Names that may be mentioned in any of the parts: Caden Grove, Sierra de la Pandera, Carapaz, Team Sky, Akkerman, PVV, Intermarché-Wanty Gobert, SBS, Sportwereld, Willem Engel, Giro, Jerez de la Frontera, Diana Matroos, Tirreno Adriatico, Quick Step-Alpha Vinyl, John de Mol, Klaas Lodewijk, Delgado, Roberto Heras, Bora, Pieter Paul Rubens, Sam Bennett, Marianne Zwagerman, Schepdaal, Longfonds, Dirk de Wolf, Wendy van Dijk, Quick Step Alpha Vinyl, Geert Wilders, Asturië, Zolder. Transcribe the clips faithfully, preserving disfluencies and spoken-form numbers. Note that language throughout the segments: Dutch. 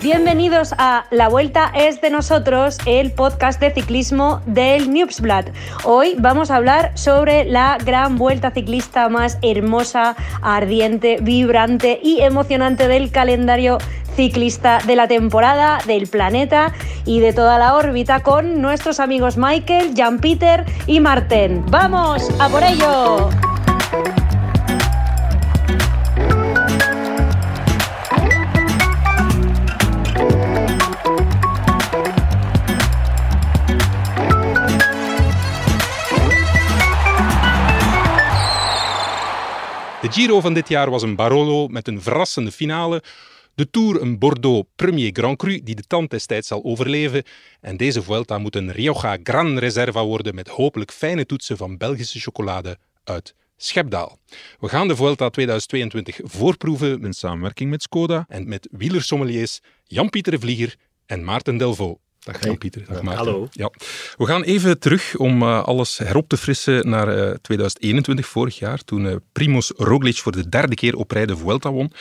Bienvenidos a La Vuelta es de Nosotros, el podcast de ciclismo del Nieuwsblad. Hoy vamos a hablar sobre la gran vuelta ciclista más hermosa, ardiente, vibrante y emocionante del calendario ciclista de la temporada, del planeta y de toda la órbita con nuestros amigos Michael, Jan-Peter y Marten. ¡Vamos a por ello! De Giro van dit jaar was een Barolo met een verrassende finale. De Tour een Bordeaux Premier Grand Cru die de tand destijds zal overleven. En deze Vuelta moet een Rioja Gran Reserva worden met hopelijk fijne toetsen van Belgische chocolade uit Schepdaal. We gaan de Vuelta tweeduizend tweeëntwintig voorproeven in samenwerking met Skoda en met wielersommeliers Jan-Pieter Vlieger en Maarten Delvaux. Dag Jan-Pieter. Dag Maarten. Hallo. Ja. We gaan even terug om uh, alles herop te frissen naar uh, tweeduizend eenentwintig, vorig jaar, toen uh, Primoz Roglic voor de derde keer op rij de Vuelta won.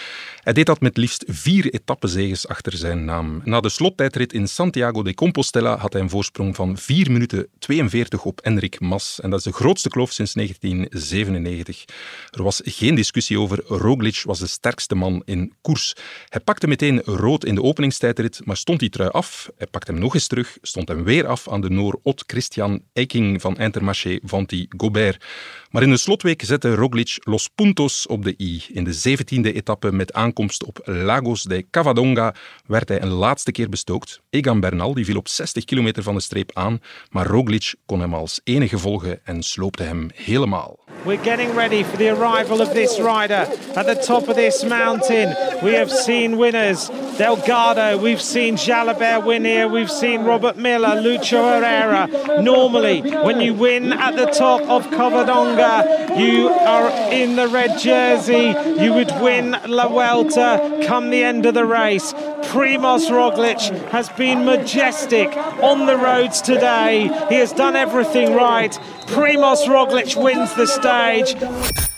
Hij deed dat met liefst vier etappezeges achter zijn naam. Na de slottijdrit in Santiago de Compostela had hij een voorsprong van vier minuten tweeënveertig op Enric Mas. En dat is de grootste kloof sinds negentien zevenennegentig. Er was geen discussie over. Roglic was de sterkste man in koers. Hij pakte meteen rood in de openingstijdrit, maar stond die trui af. Hij pakte hem nog eens terug, stond hem weer af aan de Noor Ott Christian Eiking van Intermarché-Wanty Gobert. Maar in de slotweek zette Roglic Los Puntos op de i. In de zeventiende etappe met aankomst op Lagos de Cavadonga werd hij een laatste keer bestookt. Egan Bernal die viel op zestig kilometer van de streep aan, maar Roglic kon hem als enige volgen en sloopte hem helemaal. We're getting ready for the arrival of this rider at the top of this mountain. We have seen winners. Delgado, we've seen Jalabert win here, we've seen Robert Miller, Lucho Herrera. Normally, when you win at the top of Covadonga, you are in the red jersey, you would win La Vuelta come the end of the race. Primoz Roglic has been majestic on the roads today. He has done everything right. Primoz Roglic wins the stage.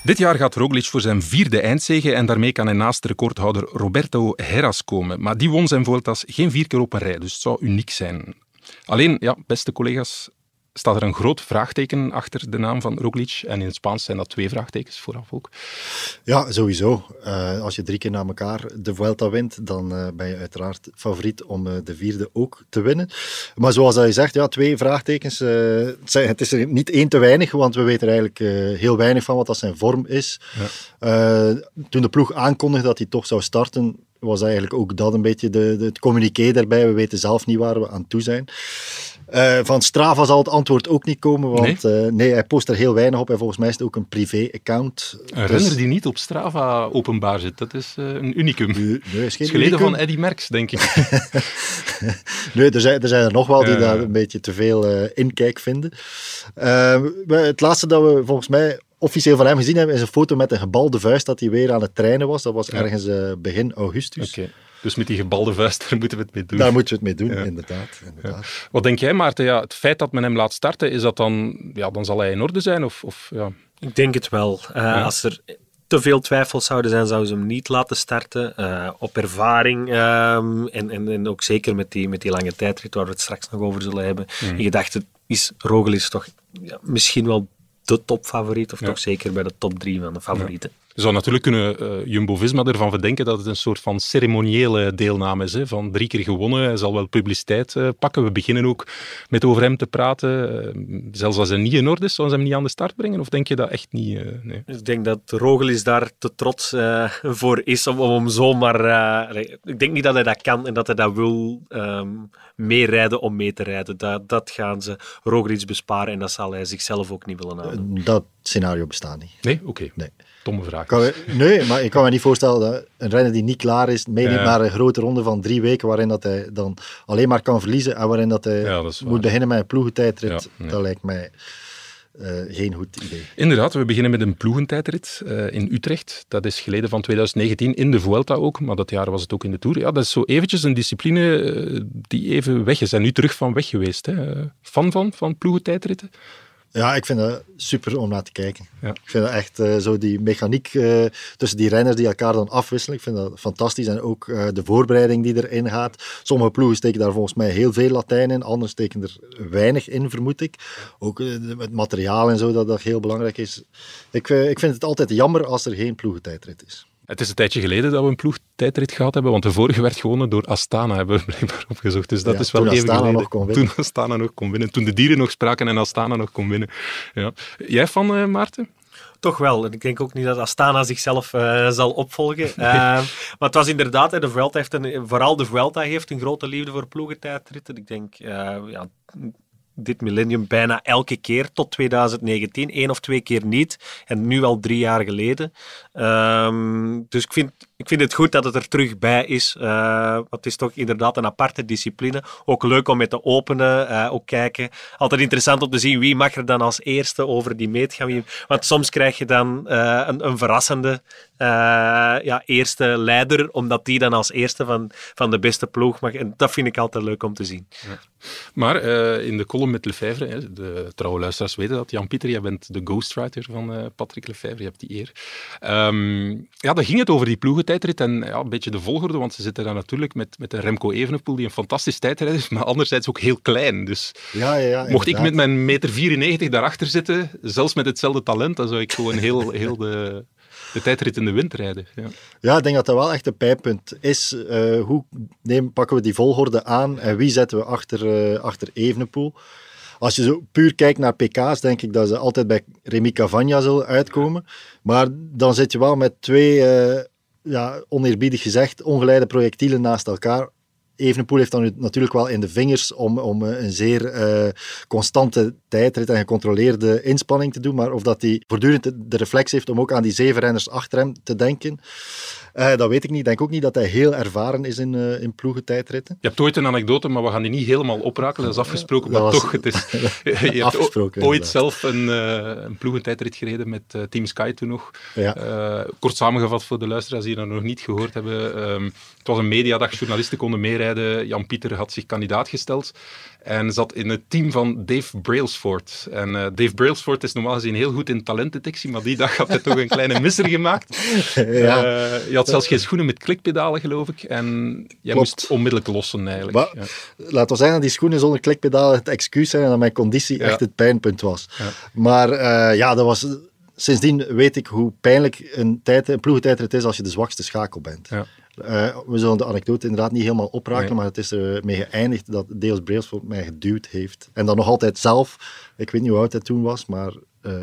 Dit jaar gaat Roglic voor zijn vierde eindzege en daarmee kan hij naast de recordhouder Roberto Heras komen. Maar die won zijn Vueltas geen vier keer op een rij, dus het zou uniek zijn. Alleen, ja, beste collega's, staat er een groot vraagteken achter de naam van Roglic. En in het Spaans zijn dat twee vraagtekens vooraf ook. Ja, sowieso. Uh, als je drie keer na elkaar de Vuelta wint, dan uh, ben je uiteraard favoriet om uh, de vierde ook te winnen. Maar zoals dat je zegt, ja, twee vraagtekens. Uh, het is er niet één te weinig, want we weten er eigenlijk uh, heel weinig van wat dat zijn vorm is. Ja. Uh, toen de ploeg aankondigde dat hij toch zou starten, was eigenlijk ook dat een beetje de, de, het communiqué daarbij. We weten zelf niet waar we aan toe zijn. Uh, van Strava zal het antwoord ook niet komen, want nee, uh, nee hij post er heel weinig op. En volgens mij is het ook een privé-account. Een dus... renner die niet op Strava openbaar zit, dat is uh, een unicum. Nee, is geen is geleden unicum. Van Eddy Merckx, denk ik. nee, er zijn, er zijn er nog wel die uh, daar een beetje te veel uh, inkijk vinden. Uh, het laatste dat we volgens mij officieel van hem gezien hebben, is een foto met een gebalde vuist dat hij weer aan het trainen was. Dat was ja. ergens uh, begin augustus. Okay. Dus met die gebalde vuist, daar moeten we het mee doen. Daar moeten we het mee doen, ja. inderdaad. inderdaad. Ja. Wat denk jij, Maarten? Ja, het feit dat men hem laat starten, is dat dan, ja, dan zal hij in orde zijn? Of, of, ja. Ik denk het wel. Uh, ja. Als er te veel twijfels zouden zijn, zouden ze hem niet laten starten. Uh, op ervaring um, en, en, en ook zeker met die, met die lange tijdrit, waar we het straks nog over zullen hebben. Mm. In gedachten is Roglic toch ja, misschien wel de topfavoriet, of ja. toch zeker bij de top drie van de favorieten. Ja. Je zou natuurlijk kunnen uh, Jumbo-Visma ervan verdenken dat het een soort van ceremoniële deelname is. Hè? Van drie keer gewonnen, hij zal wel publiciteit uh, pakken. We beginnen ook met over hem te praten. Uh, zelfs als hij niet in orde is, zouden ze hem niet aan de start brengen? Of denk je dat echt niet? Uh, nee? Ik denk dat Roglic daar te trots uh, voor is om, om hem zomaar... Uh, ik denk niet dat hij dat kan en dat hij dat wil um, meerijden om mee te rijden. Dat, dat gaan ze Roglic besparen en dat zal hij zichzelf ook niet willen houden. Dat scenario bestaat niet. Nee? Oké. Okay. Nee. Domme vraag. We, nee, maar ik kan me niet voorstellen dat een renner die niet klaar is, meeneemt ja. naar een grote ronde van drie weken waarin dat hij dan alleen maar kan verliezen en waarin dat hij ja, dat moet beginnen met een ploegentijdrit. Ja, nee. Dat lijkt mij uh, geen goed idee. Inderdaad, we beginnen met een ploegentijdrit uh, in Utrecht. Dat is geleden van tweeduizend negentien, in de Vuelta ook, maar dat jaar was het ook in de Tour. Ja, dat is zo eventjes een discipline uh, die even weg is en nu terug van weg geweest. Hè. Fan van, van ploegentijdritten? Ja, ik vind dat super om naar te kijken. Ja. Ik vind dat echt uh, zo die mechaniek uh, tussen die renners die elkaar dan afwisselen. Ik vind dat fantastisch. En ook uh, de voorbereiding die erin gaat. Sommige ploegen steken daar volgens mij heel veel Latijn in. Anderen steken er weinig in, vermoed ik. Ook uh, het materiaal en zo, dat dat heel belangrijk is. Ik, uh, ik vind het altijd jammer als er geen ploegentijdrit is. Het is een tijdje geleden dat we een ploegtijdrit gehad hebben, want de vorige werd gewonnen door Astana, hebben we blijkbaar opgezocht. Dus dat ja, is wel even Astana geleden. Nog kon winnen. Toen Astana nog kon winnen. Toen de dieren nog spraken en Astana nog kon winnen. Ja. Jij van, uh, Maarten? Toch wel. Ik denk ook niet dat Astana zichzelf uh, zal opvolgen. Nee. Uh, maar het was inderdaad, de Vuelta heeft een, vooral de Vuelta heeft een grote liefde voor ploegentijdritten. Ik denk... Uh, ja, dit millennium bijna elke keer, tot twintig negentien. Één of twee keer niet. En nu al drie jaar geleden. Um, dus ik vind, ik vind het goed dat het er terug bij is. Uh, het is toch inderdaad een aparte discipline. Ook leuk om mee te openen. Uh, ook kijken. Altijd interessant om te zien wie mag er dan als eerste over die meet gaan. Want soms krijg je dan uh, een, een verrassende uh, ja, eerste leider, omdat die dan als eerste van, van de beste ploeg mag. En dat vind ik altijd leuk om te zien. Ja. Maar uh, in de column met Lefevre, de trouwe luisteraars weten dat. Jan-Pieter, jij bent de ghostwriter van Patrick Lefevre, je hebt die eer. Um, ja, dan ging het over die ploegentijdrit en ja, een beetje de volgorde, want ze zitten daar natuurlijk met, met een Remco Evenepoel, die een fantastisch tijdrijder is, maar anderzijds ook heel klein. Dus ja, ja, ja, mocht ik met mijn meter vierennegentig daarachter zitten, zelfs met hetzelfde talent, dan zou ik gewoon heel, heel de... de tijdrit in de wind rijden. Ja. ja, ik denk dat dat wel echt een pijnpunt is. Uh, hoe nemen, pakken we die volgorde aan en wie zetten we achter, uh, achter Evenepoel? Als je zo puur kijkt naar P K's, denk ik dat ze altijd bij Remy Cavagna zullen uitkomen. Maar dan zit je wel met twee, uh, ja, oneerbiedig gezegd, ongeleide projectielen naast elkaar. Evenepoel heeft dan natuurlijk wel in de vingers om, om een zeer uh, constante tijdrit en gecontroleerde inspanning te doen, maar of dat hij voortdurend de reflex heeft om ook aan die zeven renners achter hem te denken, uh, dat weet ik niet. Ik denk ook niet dat hij heel ervaren is in, uh, in ploegentijdritten. Je hebt ooit een anekdote, maar we gaan die niet helemaal oprakelen, dat is afgesproken, maar toch, het is, je hebt ooit inderdaad. zelf een, uh, een ploegentijdrit gereden met uh, Team Sky toen nog. Ja. Uh, kort samengevat voor de luisteraars die dat nog niet gehoord hebben, um, het was een mediadag, journalisten konden meerijden. Jan-Pieter had zich kandidaat gesteld en zat in het team van Dave Brailsford. En uh, Dave Brailsford is normaal gezien heel goed in talentdetectie, maar die dag had hij toch een kleine misser gemaakt. Ja. Uh, je had zelfs geen schoenen met klikpedalen, geloof ik. En jij Klopt. moest onmiddellijk lossen, eigenlijk. Maar, ja. Laten we zeggen dat die schoenen zonder klikpedalen het excuus zijn en dat mijn conditie ja. echt het pijnpunt was. Ja. Maar uh, ja, dat was... Sindsdien weet ik hoe pijnlijk een, tijd, een ploegentijdrit is als je de zwakste schakel bent. Ja. Uh, we zullen de anekdote inderdaad niet helemaal oprakelen, nee. maar het is ermee geëindigd dat deels Brailsford mij geduwd heeft. En dan nog altijd zelf, ik weet niet hoe oud hij toen was, maar uh,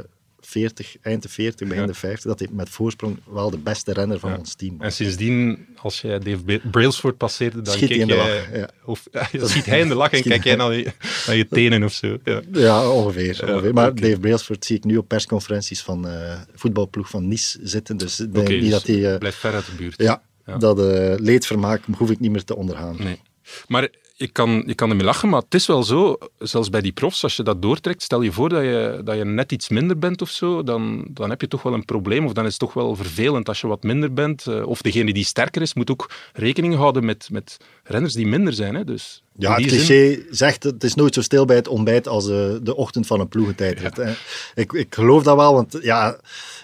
veertig, eind de veertig, begin ja. de vijftig, dat hij met voorsprong wel de beste renner van ja. ons team was. En sindsdien, als jij Dave Brailsford passeerde, dan schiet, keek in de lach, jij, ja. of, ja, schiet hij in de lach en kijk jij naar je, naar je tenen of zo. Ja, ja ongeveer. ongeveer. Ja, maar okay. Dave Brailsford zie ik nu op persconferenties van de uh, voetbalploeg van Nice zitten, dus okay, denk dus niet dat hij... Uh, blijft ver uit de buurt. Ja. Ja. Dat uh, leedvermaak hoef ik niet meer te ondergaan. Nee. Maar je kan, je kan ermee lachen, maar het is wel zo, zelfs bij die profs, als je dat doortrekt, stel je voor dat je, dat je net iets minder bent of zo, dan, dan heb je toch wel een probleem, of dan is het toch wel vervelend als je wat minder bent. Uh, of degene die sterker is, moet ook rekening houden met, met renners die minder zijn. Hè? Dus ja, het cliché zin... zegt, het is nooit zo stil bij het ontbijt als uh, de ochtend van een ploegentijdrit. Ja. Ik, ik geloof dat wel, want ja...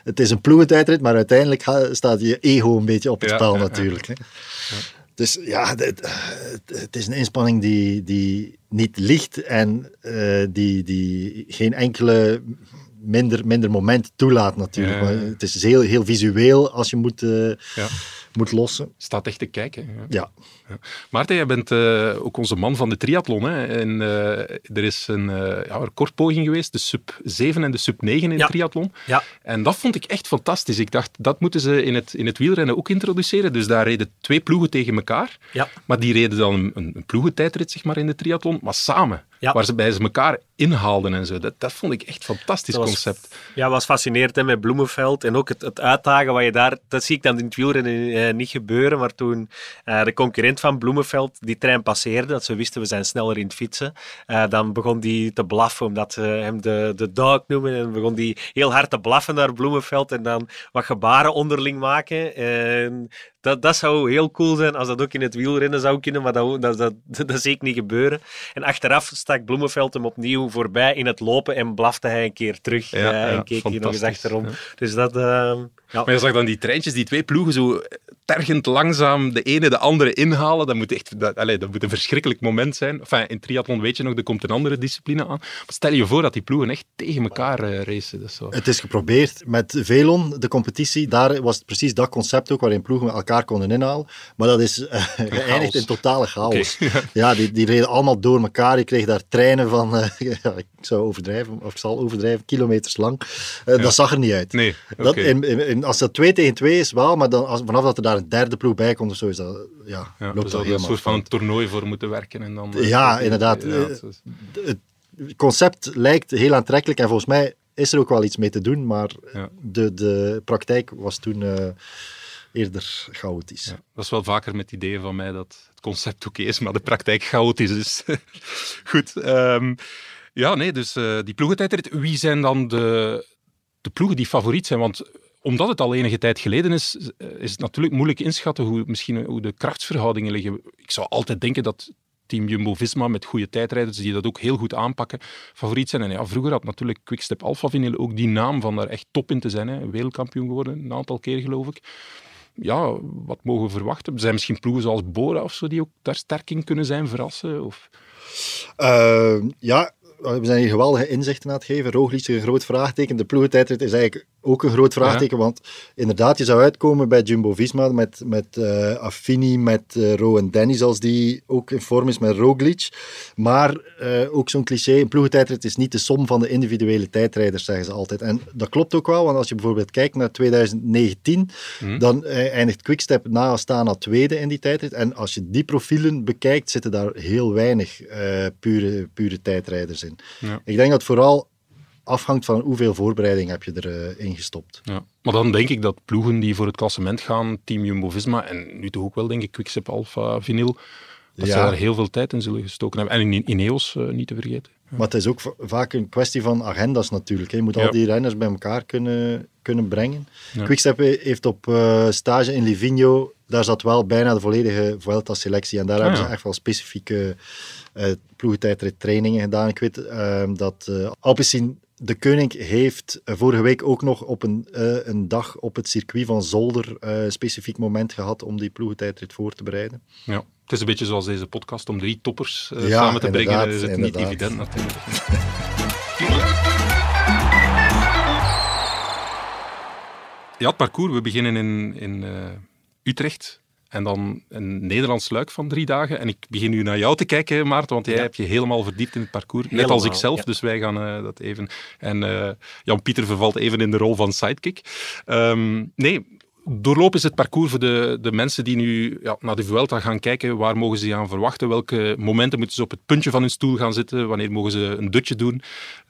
Het is een ploegentijdrit, maar uiteindelijk staat je ego een beetje op het ja, spel ja, natuurlijk. Ja. Ja. Dus ja, het, het is een inspanning die, die niet ligt en uh, die, die geen enkele minder, minder moment toelaat natuurlijk. Ja, ja. Maar het is heel, heel visueel als je moet, uh, ja. moet lossen. Staat echt te kijken. Ja. ja. ja. Maarten, jij bent uh, ook onze man van de triathlon. Hè? En, uh, er is een uh, ja, recordpoging geweest, de sub zeven en de sub negen in ja. triathlon. Ja. En dat vond ik echt fantastisch. Ik dacht, dat moeten ze in het, in het wielrennen ook introduceren. Dus daar reden twee ploegen tegen elkaar. Ja. Maar die reden dan een, een ploegentijdrit zeg maar, in de triathlon, maar samen. Ja. Waarbij ze elkaar inhaalden en zo. Dat, dat vond ik echt een fantastisch was, concept. Ja, was fascinerend hè, met Bloemenveld. En ook het, het uitdagen wat je daar... Dat zie ik dan in het wielrennen eh, niet gebeuren. Maar toen eh, de concurrent van Bloemenveld die trein passeerde, dat ze wisten, we zijn sneller in het fietsen, eh, dan begon die te blaffen, omdat ze hem de, de duik noemen. En begon die heel hard te blaffen naar Bloemenveld en dan wat gebaren onderling maken. En Dat, dat zou heel cool zijn als dat ook in het wielrennen zou kunnen, maar dat, dat, dat, dat zie ik niet gebeuren. En achteraf stak Bloemenveld hem opnieuw voorbij in het lopen en blafte hij een keer terug ja, ja, en keek hier nog eens achterom. Ja. Dus dat, uh, ja. Maar je zag dan die treintjes, die twee ploegen, zo tergend langzaam de ene de andere inhalen. Dat moet, echt, dat, allez, dat moet een verschrikkelijk moment zijn. Enfin, in triathlon weet je nog, er komt een andere discipline aan. Maar stel je voor dat die ploegen echt tegen elkaar uh, racen. Dus zo. Het is geprobeerd met Velon, de competitie. Daar was het precies dat concept ook waarin ploegen elkaar konden inhalen, maar dat is uh, geëindigd chaos. In totale chaos. Okay. Ja, die, die reden allemaal door elkaar. Je kreeg daar treinen van, uh, ja, ik zou overdrijven, of zal overdrijven, kilometers lang. Uh, ja. Dat zag er niet uit. Nee. Okay. Dat, in, in, in, als dat twee tegen twee is, wel, maar dan, als, vanaf dat er daar een derde ploeg bij komt of zo, is dat, ja, ja, loopt dus dat helemaal. Er een soort van een toernooi voor moeten werken. En dan, uh, ja, inderdaad. Uh, het concept lijkt heel aantrekkelijk en volgens mij is er ook wel iets mee te doen, maar ja. de, de praktijk was toen... Uh, Eerder chaotisch. Ja, dat is wel vaker met het idee van mij dat het concept oké is, maar de praktijk chaotisch is. Goed. Um, ja, nee, dus uh, die ploegentijdrit. Wie zijn dan de, de ploegen die favoriet zijn? Want omdat het al enige tijd geleden is, is het natuurlijk moeilijk inschatten hoe, misschien, hoe de krachtsverhoudingen liggen. Ik zou altijd denken dat team Jumbo-Visma met goede tijdrijders, die dat ook heel goed aanpakken, favoriet zijn. En ja, vroeger had natuurlijk Quick Step-Alpha Vinyl ook die naam van daar echt top in te zijn. Hè. Wereldkampioen geworden, een aantal keer geloof ik. Ja, wat mogen we verwachten? Er zijn misschien ploegen zoals Bora of zo die ook daar sterk in kunnen zijn, verrassen? Of... Uh, ja, we zijn hier geweldige inzichten aan het geven. Roglic is een groot vraagteken. De ploegentijdrit is eigenlijk ook een groot vraagteken, ja. Want inderdaad, je zou uitkomen bij Jumbo-Visma met, met uh, Affini, met uh, Rowan Dennis, als die ook in vorm is met Roglic. Maar uh, ook zo'n cliché, een ploegentijdrit is niet de som van de individuele tijdrijders, zeggen ze altijd. En dat klopt ook wel, want als je bijvoorbeeld kijkt naar twintig negentien, mm. dan uh, eindigt Quickstep na Astana tweede in die tijdrit. En als je die profielen bekijkt, zitten daar heel weinig uh, pure, pure tijdrijders in. Ja. Ik denk dat vooral afhangt van hoeveel voorbereiding heb je erin uh, gestopt. Ja. Maar dan denk ik dat ploegen die voor het klassement gaan, team Jumbo-Visma en nu toch ook wel, denk ik, Quick Step Alpha Vinyl, dat ja. ze daar heel veel tijd in zullen gestoken hebben. En in Ineos uh, niet te vergeten. Ja. Maar het is ook v- vaak een kwestie van agendas natuurlijk. Hè. Je moet ja. al die renners bij elkaar kunnen, kunnen brengen. Ja. Quick Step heeft op uh, stage in Livigno, daar zat wel bijna de volledige Vuelta-selectie. En daar ah, hebben ja. ze echt wel specifieke uh, ploegentijdrittrainingen gedaan. Ik weet uh, dat uh, Alpecin de Koning heeft vorige week ook nog op een, uh, een dag op het circuit van Zolder een uh, specifiek moment gehad om die ploegentijdrit voor te bereiden. Ja, het is een beetje zoals deze podcast, om drie toppers uh, ja, samen te brengen is het inderdaad. Niet evident natuurlijk. Ja, het parcours. We beginnen in, in uh, Utrecht. En dan een Nederlands luik van drie dagen. En ik begin nu naar jou te kijken, Maarten, want jij ja. hebt je helemaal verdiept in het parcours. Helemaal, net als ik zelf, ja. dus wij gaan uh, dat even... En uh, Jan-Pieter vervalt even in de rol van sidekick. Um, nee, doorlopen is het parcours voor de, de mensen die nu ja, naar de Vuelta gaan kijken. Waar mogen ze aan verwachten? Welke momenten moeten ze op het puntje van hun stoel gaan zitten? Wanneer mogen ze een dutje doen?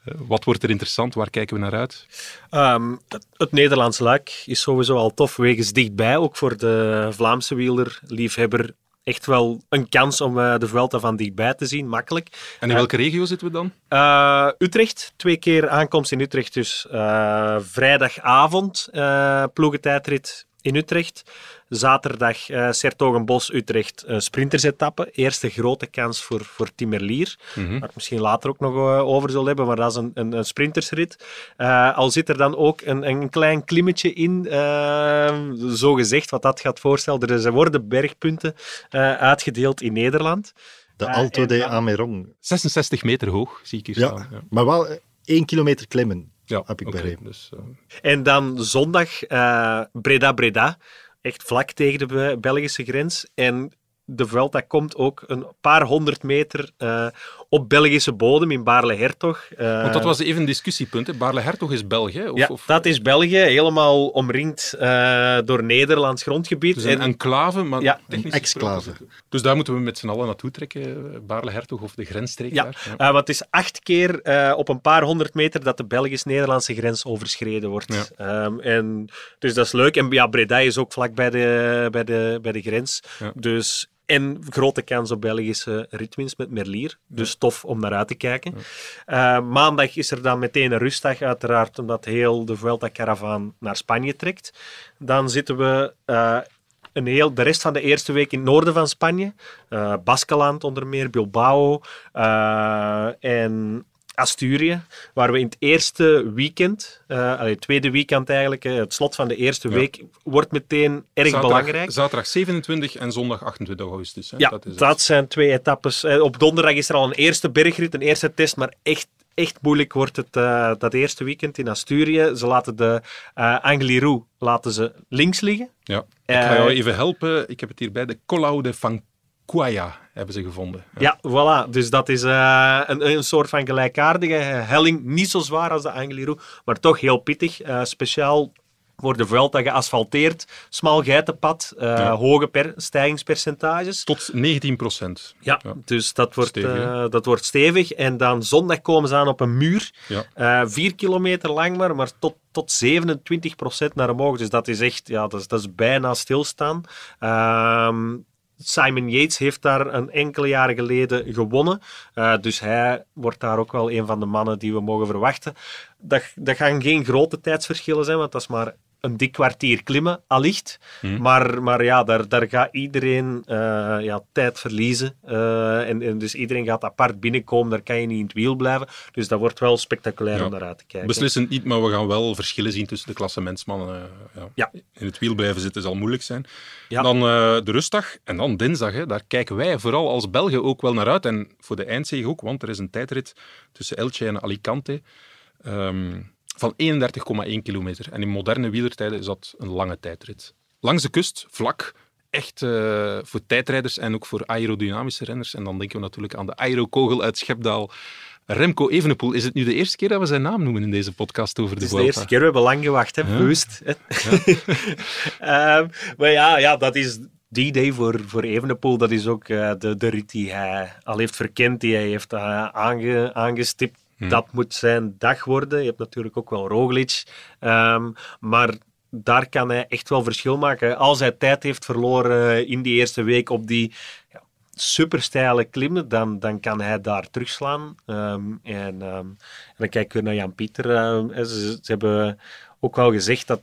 Uh, wat wordt er interessant? Waar kijken we naar uit? Um, het Nederlands luik is sowieso al tof, wegens dichtbij. Ook voor de Vlaamse wielerliefhebber echt wel een kans om uh, de Vuelta van dichtbij te zien, makkelijk. En in welke uh, regio zitten we dan? Uh, Utrecht, twee keer aankomst in Utrecht. Dus uh, vrijdagavond uh, ploegentijdrit in Utrecht. Zaterdag uh, Sertogenbosch-Utrecht uh, sprintersetappe. Eerste grote kans voor, voor Tim Merlier. Mm-hmm. Waar ik misschien later ook nog uh, over zal hebben, maar dat is een, een, een sprintersrit. Uh, al zit er dan ook een, een klein klimmetje in, uh, zo gezegd, wat dat gaat voorstellen. Er worden bergpunten uh, uitgedeeld in Nederland. De Alto uh, de Ameron. zesenzestig meter hoog, zie ik hier ja, staan. Ja. Maar wel één kilometer klimmen, ja, heb ik okay, begrepen. Dus, uh... En dan zondag uh, Breda-Breda. Echt vlak tegen de Belgische grens. En de Vuelta komt ook een paar honderd meter uh, op Belgische bodem in Baarle-Hertog. Uh, Want dat was even een discussiepunt. Hè? Baarle-Hertog is België? Of, ja, of... dat is België. Helemaal omringd uh, door Nederlands grondgebied. Dus een en... enclave, maar ja, technisch een exclave. Dus daar moeten we met z'n allen naartoe trekken. Baarle-Hertog of de grensstreek ja. daar. Ja, uh, want het is acht keer uh, op een paar honderd meter dat de Belgisch-Nederlandse grens overschreden wordt. Ja. Um, en, dus dat is leuk. En ja, Breda is ook vlak bij de, bij de, bij de grens. Ja. Dus... En grote kans op Belgische ritwinst met Merlier. Dus tof om naar uit te kijken. Ja. Uh, maandag is er dan meteen een rustdag, uiteraard, omdat heel de Vuelta-caravaan naar Spanje trekt. Dan zitten we uh, een heel, de rest van de eerste week in het noorden van Spanje. Uh, Baskeland onder meer, Bilbao uh, en Asturië, waar we in het eerste weekend, uh, het tweede weekend eigenlijk, het slot van de eerste week, ja. wordt meteen erg zaterdag, belangrijk. Zaterdag zevenentwintig en zondag achtentwintig augustus. Hè? Ja, dat, is dat zijn twee etappes. Op donderdag is er al een eerste bergrit, een eerste test, maar echt, echt moeilijk wordt het uh, dat eerste weekend in Asturië. Ze laten de uh, Angliru laten ze links liggen. Ja. Uh, ik ga jou even helpen. Ik heb het hier bij de Colau de Van Quaya hebben ze gevonden. Ja, ja, voilà. Dus dat is uh, een, een soort van gelijkaardige helling. Niet zo zwaar als de Angliru, maar toch heel pittig. Uh, speciaal voor de Vuelta geasfalteerd. Smal geitenpad, uh, ja. hoge per, stijgingspercentages. Tot negentien procent. Ja, ja. dus dat wordt stevig, uh, dat wordt stevig. En dan zondag komen ze aan op een muur. Ja. Uh, vier kilometer lang maar, maar tot... tot zevenentwintig procent naar omhoog. Dus dat is echt, ja, dat is, dat is bijna stilstaan. Uh, Simon Yates heeft daar een enkele jaren geleden gewonnen. Uh, dus hij wordt daar ook wel een van de mannen die we mogen verwachten. Dat, dat gaan geen grote tijdsverschillen zijn, want dat is maar een dik kwartier klimmen, allicht. Hmm. Maar, maar ja, daar, daar gaat iedereen uh, ja, tijd verliezen. Uh, en, en dus iedereen gaat apart binnenkomen, daar kan je niet in het wiel blijven. Dus dat wordt wel spectaculair ja. om naar uit te kijken. Beslissend niet, maar we gaan wel verschillen zien tussen de klassementsmannen. Uh, ja. ja. In het wiel blijven zitten zal moeilijk zijn. Ja. Dan uh, de rustdag en dan dinsdag. Hè, daar kijken wij vooral als Belgen ook wel naar uit. En voor de eindzege ook, want er is een tijdrit tussen Elche en Alicante. Um, Van eenendertig komma één kilometer. En in moderne wielertijden is dat een lange tijdrit. Langs de kust, vlak, echt uh, voor tijdrijders en ook voor aerodynamische renners. En dan denken we natuurlijk aan de aerokogel uit Schepdaal. Remco Evenepoel, is het nu de eerste keer dat we zijn naam noemen in deze podcast over de Vuelta? Het is de eerste keer, we hebben lang gewacht, hè, ja. bewust. Hè? Ja. um, maar ja, ja, dat is... Die day voor, voor Evenepoel, dat is ook uh, de, de rit die hij al heeft verkend, die hij heeft uh, aange, aangestipt. Hmm. Dat moet zijn dag worden. Je hebt natuurlijk ook wel Roglic. Um, maar daar kan hij echt wel verschil maken. Als hij tijd heeft verloren in die eerste week op die ja, supersteile klimmen, dan, dan kan hij daar terugslaan. Um, en, um, en dan kijken we naar Jan-Pieter. Um, ze, ze hebben ook al gezegd dat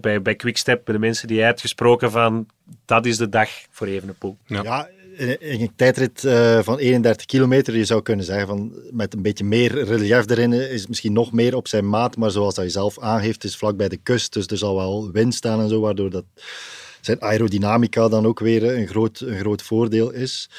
bij, bij Quick Step, bij de mensen die hij heeft gesproken van, dat is de dag voor Evenepoel. Ja. ja. In een tijdrit uh, van eenendertig kilometer, je zou kunnen zeggen, van, met een beetje meer relief erin, is het misschien nog meer op zijn maat, maar zoals hij zelf aangeeft, is vlak bij de kust, dus er zal wel wind staan en zo, waardoor dat zijn aerodynamica dan ook weer een groot, een groot voordeel is.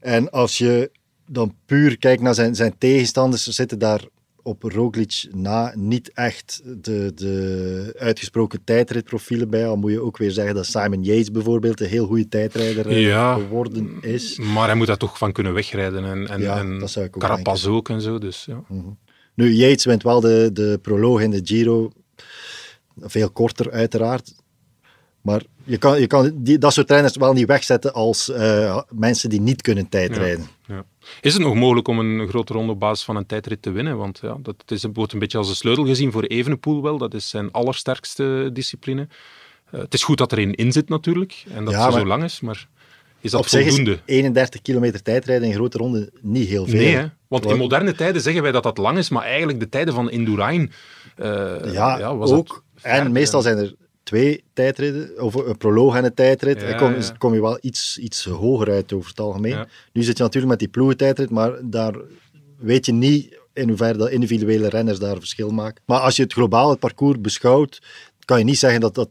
En als je dan puur kijkt naar zijn, zijn tegenstanders, zitten daar op Roglic na niet echt de, de uitgesproken tijdritprofielen bij. Al moet je ook weer zeggen dat Simon Yates bijvoorbeeld een heel goede tijdrijder ja, geworden is. Maar hij moet daar toch van kunnen wegrijden. En, en, ja, en ook Carapaz denken. Ook en zo. Dus, ja. mm-hmm. Nu, Yates wint wel de, de proloog in de Giro. Veel korter uiteraard. Maar je kan, je kan die, dat soort trainers wel niet wegzetten als uh, mensen die niet kunnen tijdrijden. Ja, ja. Is het nog mogelijk om een grote ronde op basis van een tijdrit te winnen? Want ja, dat is, wordt een beetje als de sleutel gezien voor Evenepoel wel. Dat is zijn allersterkste discipline. Uh, het is goed dat er één in zit natuurlijk en dat ja, het zo lang is, maar... Is dat op zich voldoende? Is eenendertig kilometer tijdrijden in een grote ronde niet heel veel. Nee, hè? Want in moderne tijden zeggen wij dat dat lang is, maar eigenlijk de tijden van Indurain... Uh, ja, ja was ook. Dat... En meestal zijn er... twee tijdritten, of een proloog en een tijdrit, ja, kom, ja. kom je wel iets, iets hoger uit over het algemeen. Ja. Nu zit je natuurlijk met die ploegentijdrit, maar daar weet je niet in hoeverre dat individuele renners daar verschil maken. Maar als je het globaal, het parcours beschouwt, kan je niet zeggen dat dat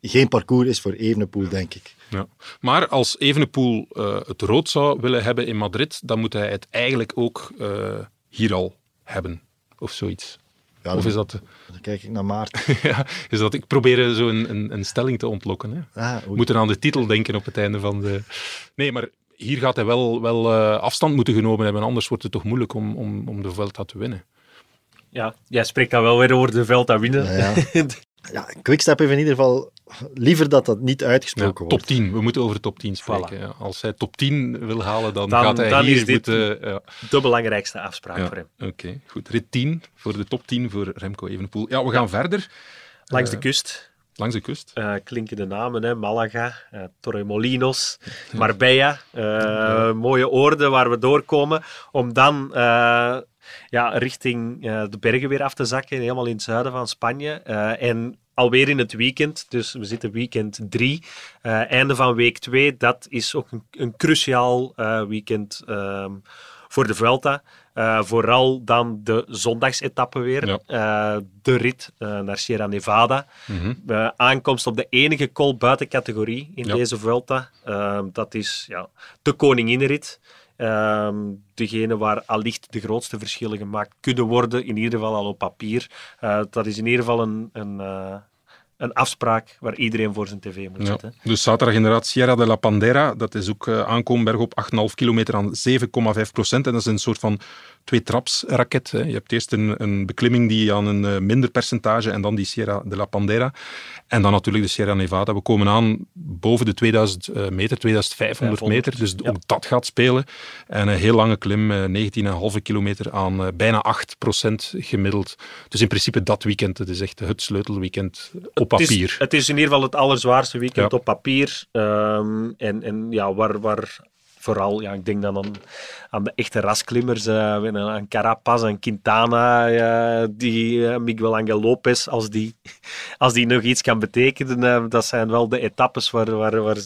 geen parcours is voor Evenepoel, ja. denk ik. Ja. Maar als Evenepoel uh, het rood zou willen hebben in Madrid, dan moet hij het eigenlijk ook uh, hier al hebben, of zoiets. Ja, dan, of is dat... Dan kijk ik naar Maarten. ja, is dat, ik probeer zo een, een, een stelling te ontlokken. Hè. Ah, we moeten aan de titel denken op het einde van de... Nee, maar hier gaat hij wel, wel uh, afstand moeten genomen hebben, anders wordt het toch moeilijk om, om, om de Vuelta te winnen. Ja, jij spreekt dan wel weer over de Vuelta winnen. Ja, ja. ja, Quickstep heeft in ieder geval liever dat dat niet uitgesproken ja, wordt. Top tien, we moeten over de top tien spreken. Voilà. Ja. Als hij top tien wil halen, dan, dan gaat hij dan hier is dit moeten... Ja. De belangrijkste afspraak ja. voor hem. Oké, okay, goed. rit tien voor de top tien voor Remco Evenepoel. Ja, we gaan ja. verder. Langs de kust. Uh, langs de kust. Uh, klinken de namen, hè. Malaga, uh, Torremolinos, Marbella. Uh, ja. Mooie oorden waar we doorkomen. Om dan... Uh, Ja, richting uh, de bergen weer af te zakken, helemaal in het zuiden van Spanje. Uh, en alweer in het weekend, dus we zitten weekend drie. Uh, einde van week twee, dat is ook een, een cruciaal uh, weekend um, voor de Vuelta. Uh, vooral dan de zondagsetappe weer. Ja. Uh, de rit uh, naar Sierra Nevada. Mm-hmm. Uh, aankomst op de enige col buiten categorie in ja. deze Vuelta. Uh, dat is ja, de koninginrit. Uh, degene waar allicht de grootste verschillen gemaakt kunnen worden, in ieder geval al op papier. Uh, dat is in ieder geval een, een, uh, een afspraak waar iedereen voor zijn tv moet ja. zitten. Dus zaterdag inderdaad Sierra de la Pandera, dat is ook uh, aankomberg op acht komma vijf kilometer aan zeven komma vijf procent. En dat is een soort van tweetrapsraket. Je hebt eerst een, een beklimming die aan een uh, minder percentage en dan die Sierra de la Pandera. En dan natuurlijk de Sierra Nevada. We komen aan boven de tweeduizend meter, tweeduizend vijfhonderd meter. Dus ja. ook dat gaat spelen. En een heel lange klim, uh, negentien komma vijf kilometer aan uh, bijna acht procent gemiddeld. Dus in principe dat weekend, het is echt het sleutelweekend op het papier. Is, het is in ieder geval het allerzwaarste weekend ja. op papier. Um, en, en ja, waar... waar Vooral, ja, ik denk dan aan, aan de echte rasklimmers, uh, aan Carapaz en Quintana, uh, die uh, Miguel Angel Lopez, als die, als die nog iets kan betekenen. Uh, dat zijn wel de etappes waar, waar, waar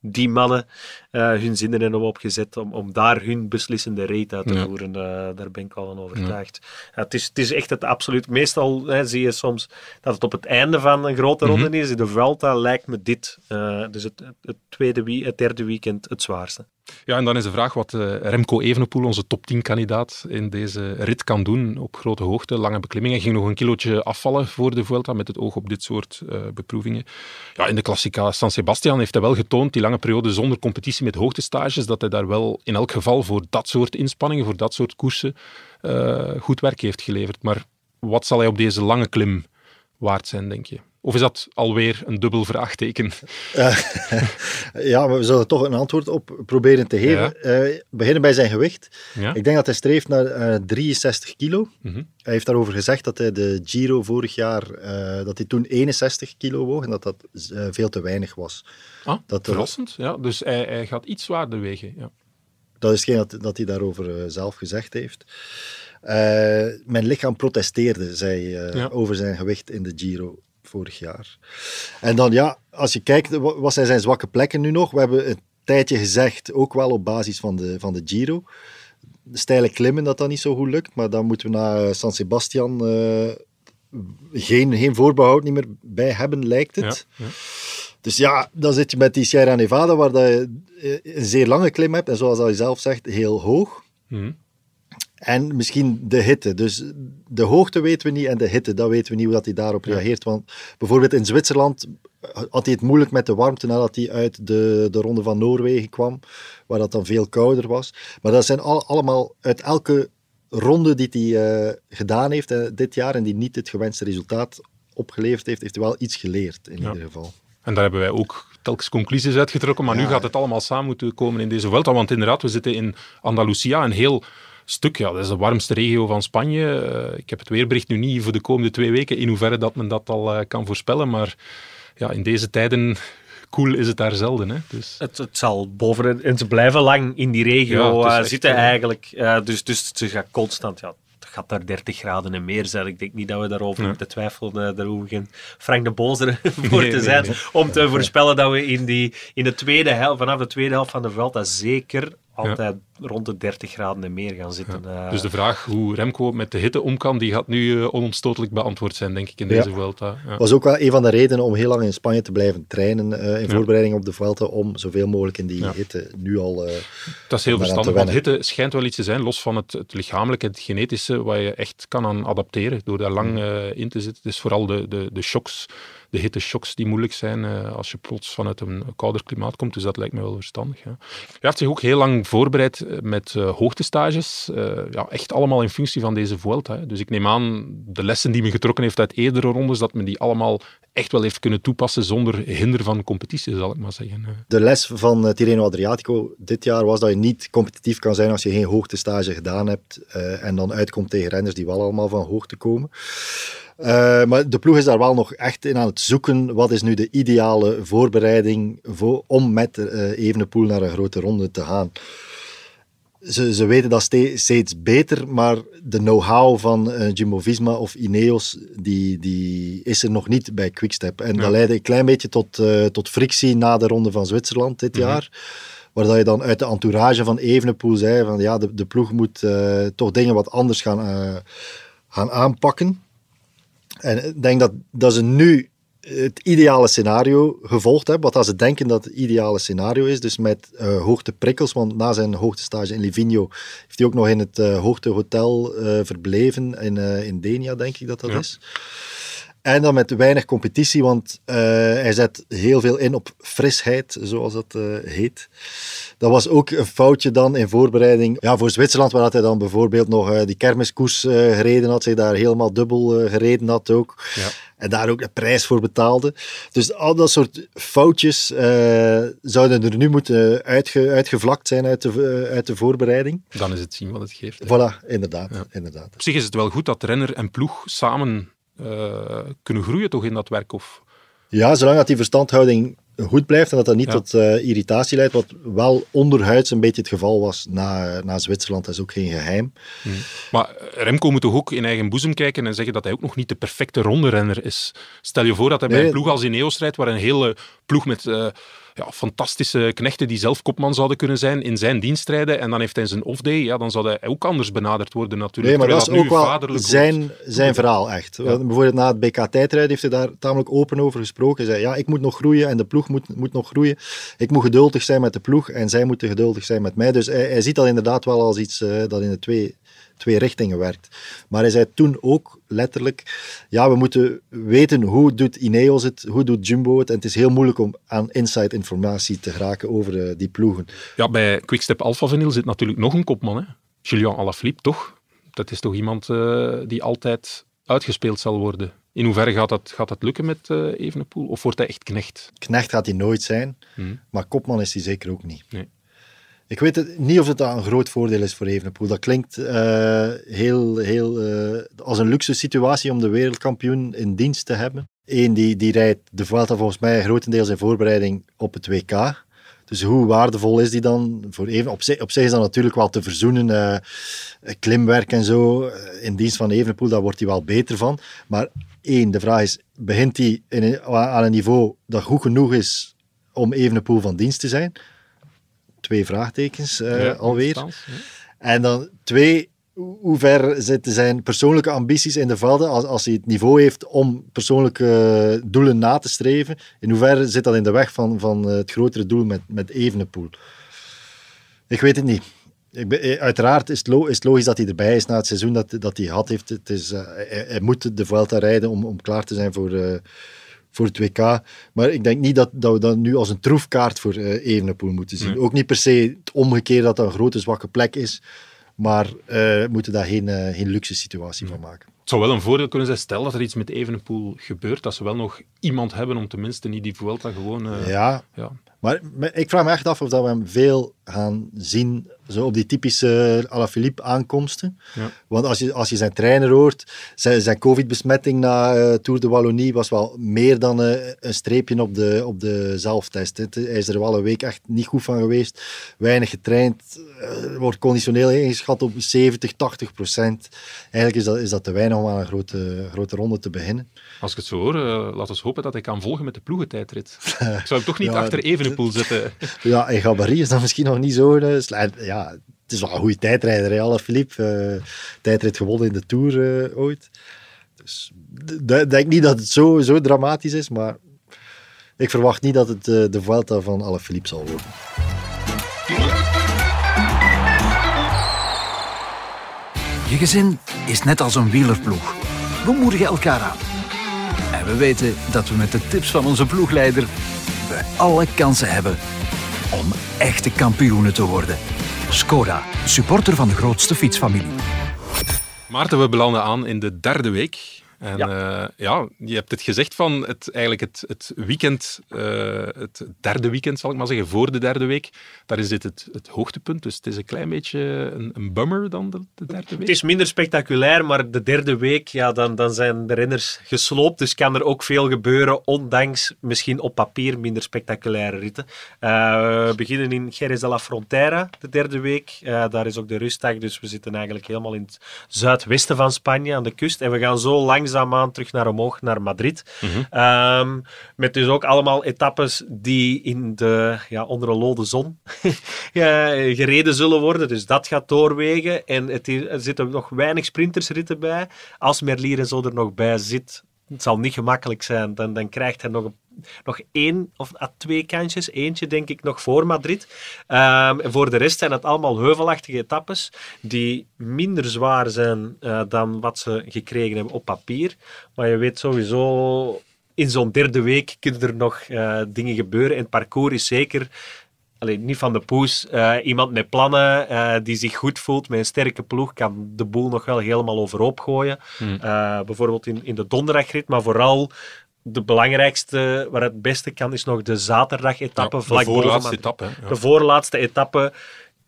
die mannen uh, hun zinnen hebben opgezet om, om daar hun beslissende reet uit te ja. voeren. Uh, daar ben ik wel van overtuigd. Ja. Ja, het, is, het is echt het absoluut. Meestal hè, zie je soms dat het op het einde van een grote ronde mm-hmm. is. De Vuelta lijkt me dit. Uh, dus het, het, tweede wie, het derde weekend het zwaarste. Ja, en dan is de vraag wat uh, Remco Evenepoel, onze top tien kandidaat, in deze rit kan doen op grote hoogte, lange beklimmingen. Hij ging nog een kilootje afvallen voor de Vuelta met het oog op dit soort uh, beproevingen. Ja, in de Classica San Sebastian heeft hij wel getoond, die lange periode zonder competitie met hoogtestages, dat hij daar wel in elk geval voor dat soort inspanningen, voor dat soort koersen, uh, goed werk heeft geleverd. Maar wat zal hij op deze lange klim waard zijn, denk je? Of is dat alweer een dubbel vraagteken? Uh, ja, maar we zouden toch een antwoord op proberen te geven. Ja. Uh, beginnen bij zijn gewicht. Ja. Ik denk dat hij streeft naar uh, drieënzestig kilo. Mm-hmm. Hij heeft daarover gezegd dat hij de Giro vorig jaar, uh, dat hij toen eenenzestig kilo woog en dat dat uh, veel te weinig was. Ah, dat verrassend. Er... Ja, dus hij, hij gaat iets zwaarder wegen. Ja. Dat is hetgeen dat, dat hij daarover uh, zelf gezegd heeft. Uh, mijn lichaam protesteerde, zei hij, uh, ja. over zijn gewicht in de Giro. Vorig jaar. En dan ja, als je kijkt, wat zijn zijn zwakke plekken nu nog? We hebben een tijdje gezegd, ook wel op basis van de, van de Giro, de steile klimmen dat dat niet zo goed lukt, maar dan moeten we naar San Sebastian uh, geen, geen voorbehoud niet meer bij hebben, lijkt het. Ja, ja. Dus ja, dan zit je met die Sierra Nevada, waar dat je een zeer lange klim hebt en zoals al je zelf zegt, heel hoog. Mm. En misschien de hitte. Dus de hoogte weten we niet en de hitte, dat weten we niet hoe hij daarop reageert. Want bijvoorbeeld in Zwitserland had hij het moeilijk met de warmte nadat hij uit de, de Ronde van Noorwegen kwam, waar dat dan veel kouder was. Maar dat zijn al, allemaal uit elke ronde die hij uh, gedaan heeft uh, dit jaar en die niet het gewenste resultaat opgeleverd heeft, heeft hij wel iets geleerd in ja. ieder geval. En daar hebben wij ook telkens conclusies uitgetrokken, maar ja. nu gaat het allemaal samen moeten komen in deze Vuelta. Want inderdaad, we zitten in Andalusia, een heel... stuk, ja, dat is de warmste regio van Spanje. Uh, ik heb het weerbericht nu niet voor de komende twee weken, in hoeverre dat men dat al uh, kan voorspellen, maar ja, in deze tijden koel is het daar zelden. Hè? Dus... Het, het zal boven, en ze blijven lang in die regio ja, uh, echt, zitten uh, eigenlijk, uh, dus, dus ze gaat constant, ja, het gaat daar dertig graden en meer zijn. Ik denk niet dat we daarover moeten nee. twijfelen, daar hoeven we geen Frank de Bozer voor nee, te zijn, nee, nee. om te voorspellen dat we in, die, in de tweede helft, vanaf de tweede helft van de Vuelta zeker altijd ja. rond de dertig graden en meer gaan zitten. Ja. Dus de vraag hoe Remco met de hitte om kan, die gaat nu uh, onomstotelijk beantwoord zijn, denk ik, in deze ja. Vuelta. Ja. Was ook wel een van de redenen om heel lang in Spanje te blijven trainen uh, in ja. voorbereiding op de Vuelta, om zoveel mogelijk in die ja. hitte nu al uh, dat is heel verstandig, want hitte schijnt wel iets te zijn, los van het, het lichamelijke, het genetische, waar je echt kan aan adapteren, door daar lang uh, in te zitten. Het is vooral de, de, de shocks, de hitte-shocks die moeilijk zijn uh, als je plots vanuit een kouder klimaat komt. Dus dat lijkt me wel verstandig. Ja. Je hebt zich ook heel lang voorbereid met uh, hoogtestages. Uh, ja, echt allemaal in functie van deze Vuelta. Hè. Dus ik neem aan, de lessen die men getrokken heeft uit eerdere rondes, dat men die allemaal echt wel heeft kunnen toepassen zonder hinder van competitie, zal ik maar zeggen. De les van uh, Tirreno Adriatico dit jaar was dat je niet competitief kan zijn als je geen hoogtestage gedaan hebt uh, en dan uitkomt tegen renners die wel allemaal van hoogte komen. Uh, maar de ploeg is daar wel nog echt in aan het zoeken. Wat is nu de ideale voorbereiding voor, om met uh, Evenepoel naar een grote ronde te gaan? Ze, ze weten dat ste- steeds beter, maar de know-how van uh, Jumbo-Visma of Ineos, die, die is er nog niet bij Quickstep. En ja. dat leidde een klein beetje tot, uh, tot frictie na de ronde van Zwitserland dit mm-hmm. jaar. Waar dat je dan uit de entourage van Evenepoel zei, van ja, de, de ploeg moet uh, toch dingen wat anders gaan, uh, gaan aanpakken. En ik denk dat, dat ze nu het ideale scenario gevolgd hebben, wat dat ze denken dat het ideale scenario is, dus met uh, hoogteprikkels, want na zijn hoogtestage in Livigno heeft hij ook nog in het uh, hoogtehotel uh, verbleven, in, uh, in Denia denk ik dat dat ja. is. En dan met weinig competitie, want uh, hij zet heel veel in op frisheid, zoals dat uh, heet. Dat was ook een foutje dan in voorbereiding ja, voor Zwitserland, waar hij dan bijvoorbeeld nog uh, die kermiskoers uh, gereden had, zich daar helemaal dubbel uh, gereden had ook. Ja. En daar ook de prijs voor betaalde. Dus al dat soort foutjes uh, zouden er nu moeten uitge, uitgevlakt zijn uit de, uh, uit de voorbereiding. Dan is het zien wat het geeft. Hè? Voilà, inderdaad, ja. inderdaad. Op zich is het wel goed dat renner en ploeg samen Uh, kunnen groeien toch in dat werk? Of? Ja, zolang dat die verstandhouding goed blijft en dat dat niet ja. tot uh, irritatie leidt, wat wel onderhuids een beetje het geval was na, na Zwitserland, dat is ook geen geheim. Hmm. Maar Remco moet toch ook in eigen boezem kijken en zeggen dat hij ook nog niet de perfecte ronderenner is. Stel je voor dat hij nee. bij een ploeg als Ineos rijdt, waar een hele ploeg met uh, ja, fantastische knechten die zelf kopman zouden kunnen zijn, in zijn dienst rijden en dan heeft hij zijn off-day, ja, dan zou hij ook anders benaderd worden natuurlijk. Nee, maar dat is ook wel zijn, zijn verhaal echt. Ja. Bijvoorbeeld na het B K-tijdrijden heeft hij daar tamelijk open over gesproken. Hij zei, ja, ik moet nog groeien en de ploeg moet, moet nog groeien. Ik moet geduldig zijn met de ploeg en zij moeten geduldig zijn met mij. Dus hij, hij ziet dat inderdaad wel als iets uh, dat in de twee, twee richtingen werkt. Maar hij zei toen ook letterlijk, ja, we moeten weten hoe doet Ineos het, hoe doet Jumbo het. En het is heel moeilijk om aan inside informatie te geraken over uh, die ploegen. Ja, bij Quick Step-Alpha Vinyl zit natuurlijk nog een kopman, hè? Julien Alaphilippe, toch? Dat is toch iemand uh, die altijd uitgespeeld zal worden. In hoeverre gaat dat, gaat dat lukken met uh, Evenepoel? Of wordt hij echt knecht? Knecht gaat hij nooit zijn, hmm. maar kopman is hij zeker ook niet. Nee. Ik weet het, niet of het een groot voordeel is voor Evenepoel. Dat klinkt uh, heel, heel, uh, als een luxe situatie om de wereldkampioen in dienst te hebben. Eén die, die rijdt de Vuelta volgens mij grotendeels in voorbereiding op het W K. Dus hoe waardevol is die dan voor Evenepoel? Op zich, op zich is dat natuurlijk wel te verzoenen. Uh, klimwerk en zo, in dienst van Evenepoel, daar wordt hij wel beter van. Maar één, de vraag is, begint hij in, aan een niveau dat goed genoeg is om Evenepoel van dienst te zijn? Twee vraagtekens uh, ja, alweer. Stans, ja. En dan twee, hoe ver zitten zijn persoonlijke ambities in de velden als, als hij het niveau heeft om persoonlijke doelen na te streven? In hoeverre zit dat in de weg van, van het grotere doel met, met Evenepoel? Ik weet het niet. Ik ben, uiteraard is het, lo- is het logisch dat hij erbij is na het seizoen dat, dat hij had. Heeft. Het is, uh, hij, hij moet de Vuelta rijden om, om klaar te zijn voor... Uh, voor het W K, maar ik denk niet dat, dat we dat nu als een troefkaart voor uh, Evenepoel moeten zien. Nee. Ook niet per se het omgekeerde dat dat een grote zwakke plek is, maar uh, we moeten daar geen, uh, geen luxe situatie nee. van maken. Het zou wel een voordeel kunnen zijn, stel dat er iets met Evenepoel gebeurt, dat ze wel nog iemand hebben om tenminste niet die Vuelta gewoon... Uh, ja. ja, maar ik vraag me echt af of dat we hem veel gaan zien zo op die typische Alaphilippe aankomsten. Ja. Want als je, als je zijn trainer hoort, zijn, zijn COVID-besmetting na uh, Tour de Wallonie was wel meer dan uh, een streepje op de, op de zelftest. He. Hij is er wel een week echt niet goed van geweest. Weinig getraind, uh, wordt conditioneel ingeschat op zeventig, tachtig procent. Eigenlijk is dat, is dat te weinig om aan een grote, grote ronde te beginnen. Als ik het zo hoor, uh, laat ons hopen dat hij kan volgen met de ploegentijdrit. Ik zou hem toch niet ja, achter Evenepoel zetten. Ja, en Gabarit is dan misschien nog niet zo uh, slijm. Ja. Ja, het is wel een goede tijdrijder, Alaphilippe. Uh, tijdrit gewonnen in de Tour uh, ooit. Dus ik d- denk niet dat het zo, zo dramatisch is, maar ik verwacht niet dat het uh, de Vuelta van Alaphilippe zal worden. Je gezin is net als een wielerploeg. We moedigen elkaar aan. En we weten dat we met de tips van onze ploegleider we alle kansen hebben om echte kampioenen te worden. Skoda, supporter van de grootste fietsfamilie. Maarten, we belanden aan in de derde week En ja, uh, ja je hebt het gezegd van het, eigenlijk het, het weekend, uh, het derde weekend zal ik maar zeggen, voor de derde week, daar is dit het, het hoogtepunt. Dus het is een klein beetje een, een bummer dan de, de derde week. Het is minder spectaculair, maar de derde week, ja, dan, dan zijn de renners gesloopt. Dus kan er ook veel gebeuren, ondanks misschien op papier minder spectaculaire ritten. Uh, we beginnen in Jerez de la Frontera, de derde week. Uh, daar is ook de rustdag, dus we zitten eigenlijk helemaal in het zuidwesten van Spanje, aan de kust. En we gaan zo langs aan terug naar omhoog, naar Madrid. Mm-hmm. Um, met dus ook allemaal etappes die in de, ja, onder een lode zon gereden zullen worden. Dus dat gaat doorwegen. En het is, er zitten nog weinig sprintersritten bij. Als Merlier en zo er nog bij zit, het zal niet gemakkelijk zijn. Dan, dan krijgt hij nog een Nog één of twee kansjes. Eentje, denk ik, nog voor Madrid. Um, en voor de rest zijn het allemaal heuvelachtige etappes die minder zwaar zijn uh, dan wat ze gekregen hebben op papier. Maar je weet sowieso, in zo'n derde week kunnen er nog uh, dingen gebeuren. En het parcours is zeker... Alleen niet van de poes. Uh, iemand met plannen uh, die zich goed voelt met een sterke ploeg kan de boel nog wel helemaal overhoop gooien. Mm. Uh, bijvoorbeeld in, in de donderdagrit, maar vooral... De belangrijkste, waar het beste kan, is nog de zaterdag-etappe. Ja, de voorlaatste etappe. Ja. De voorlaatste etappe.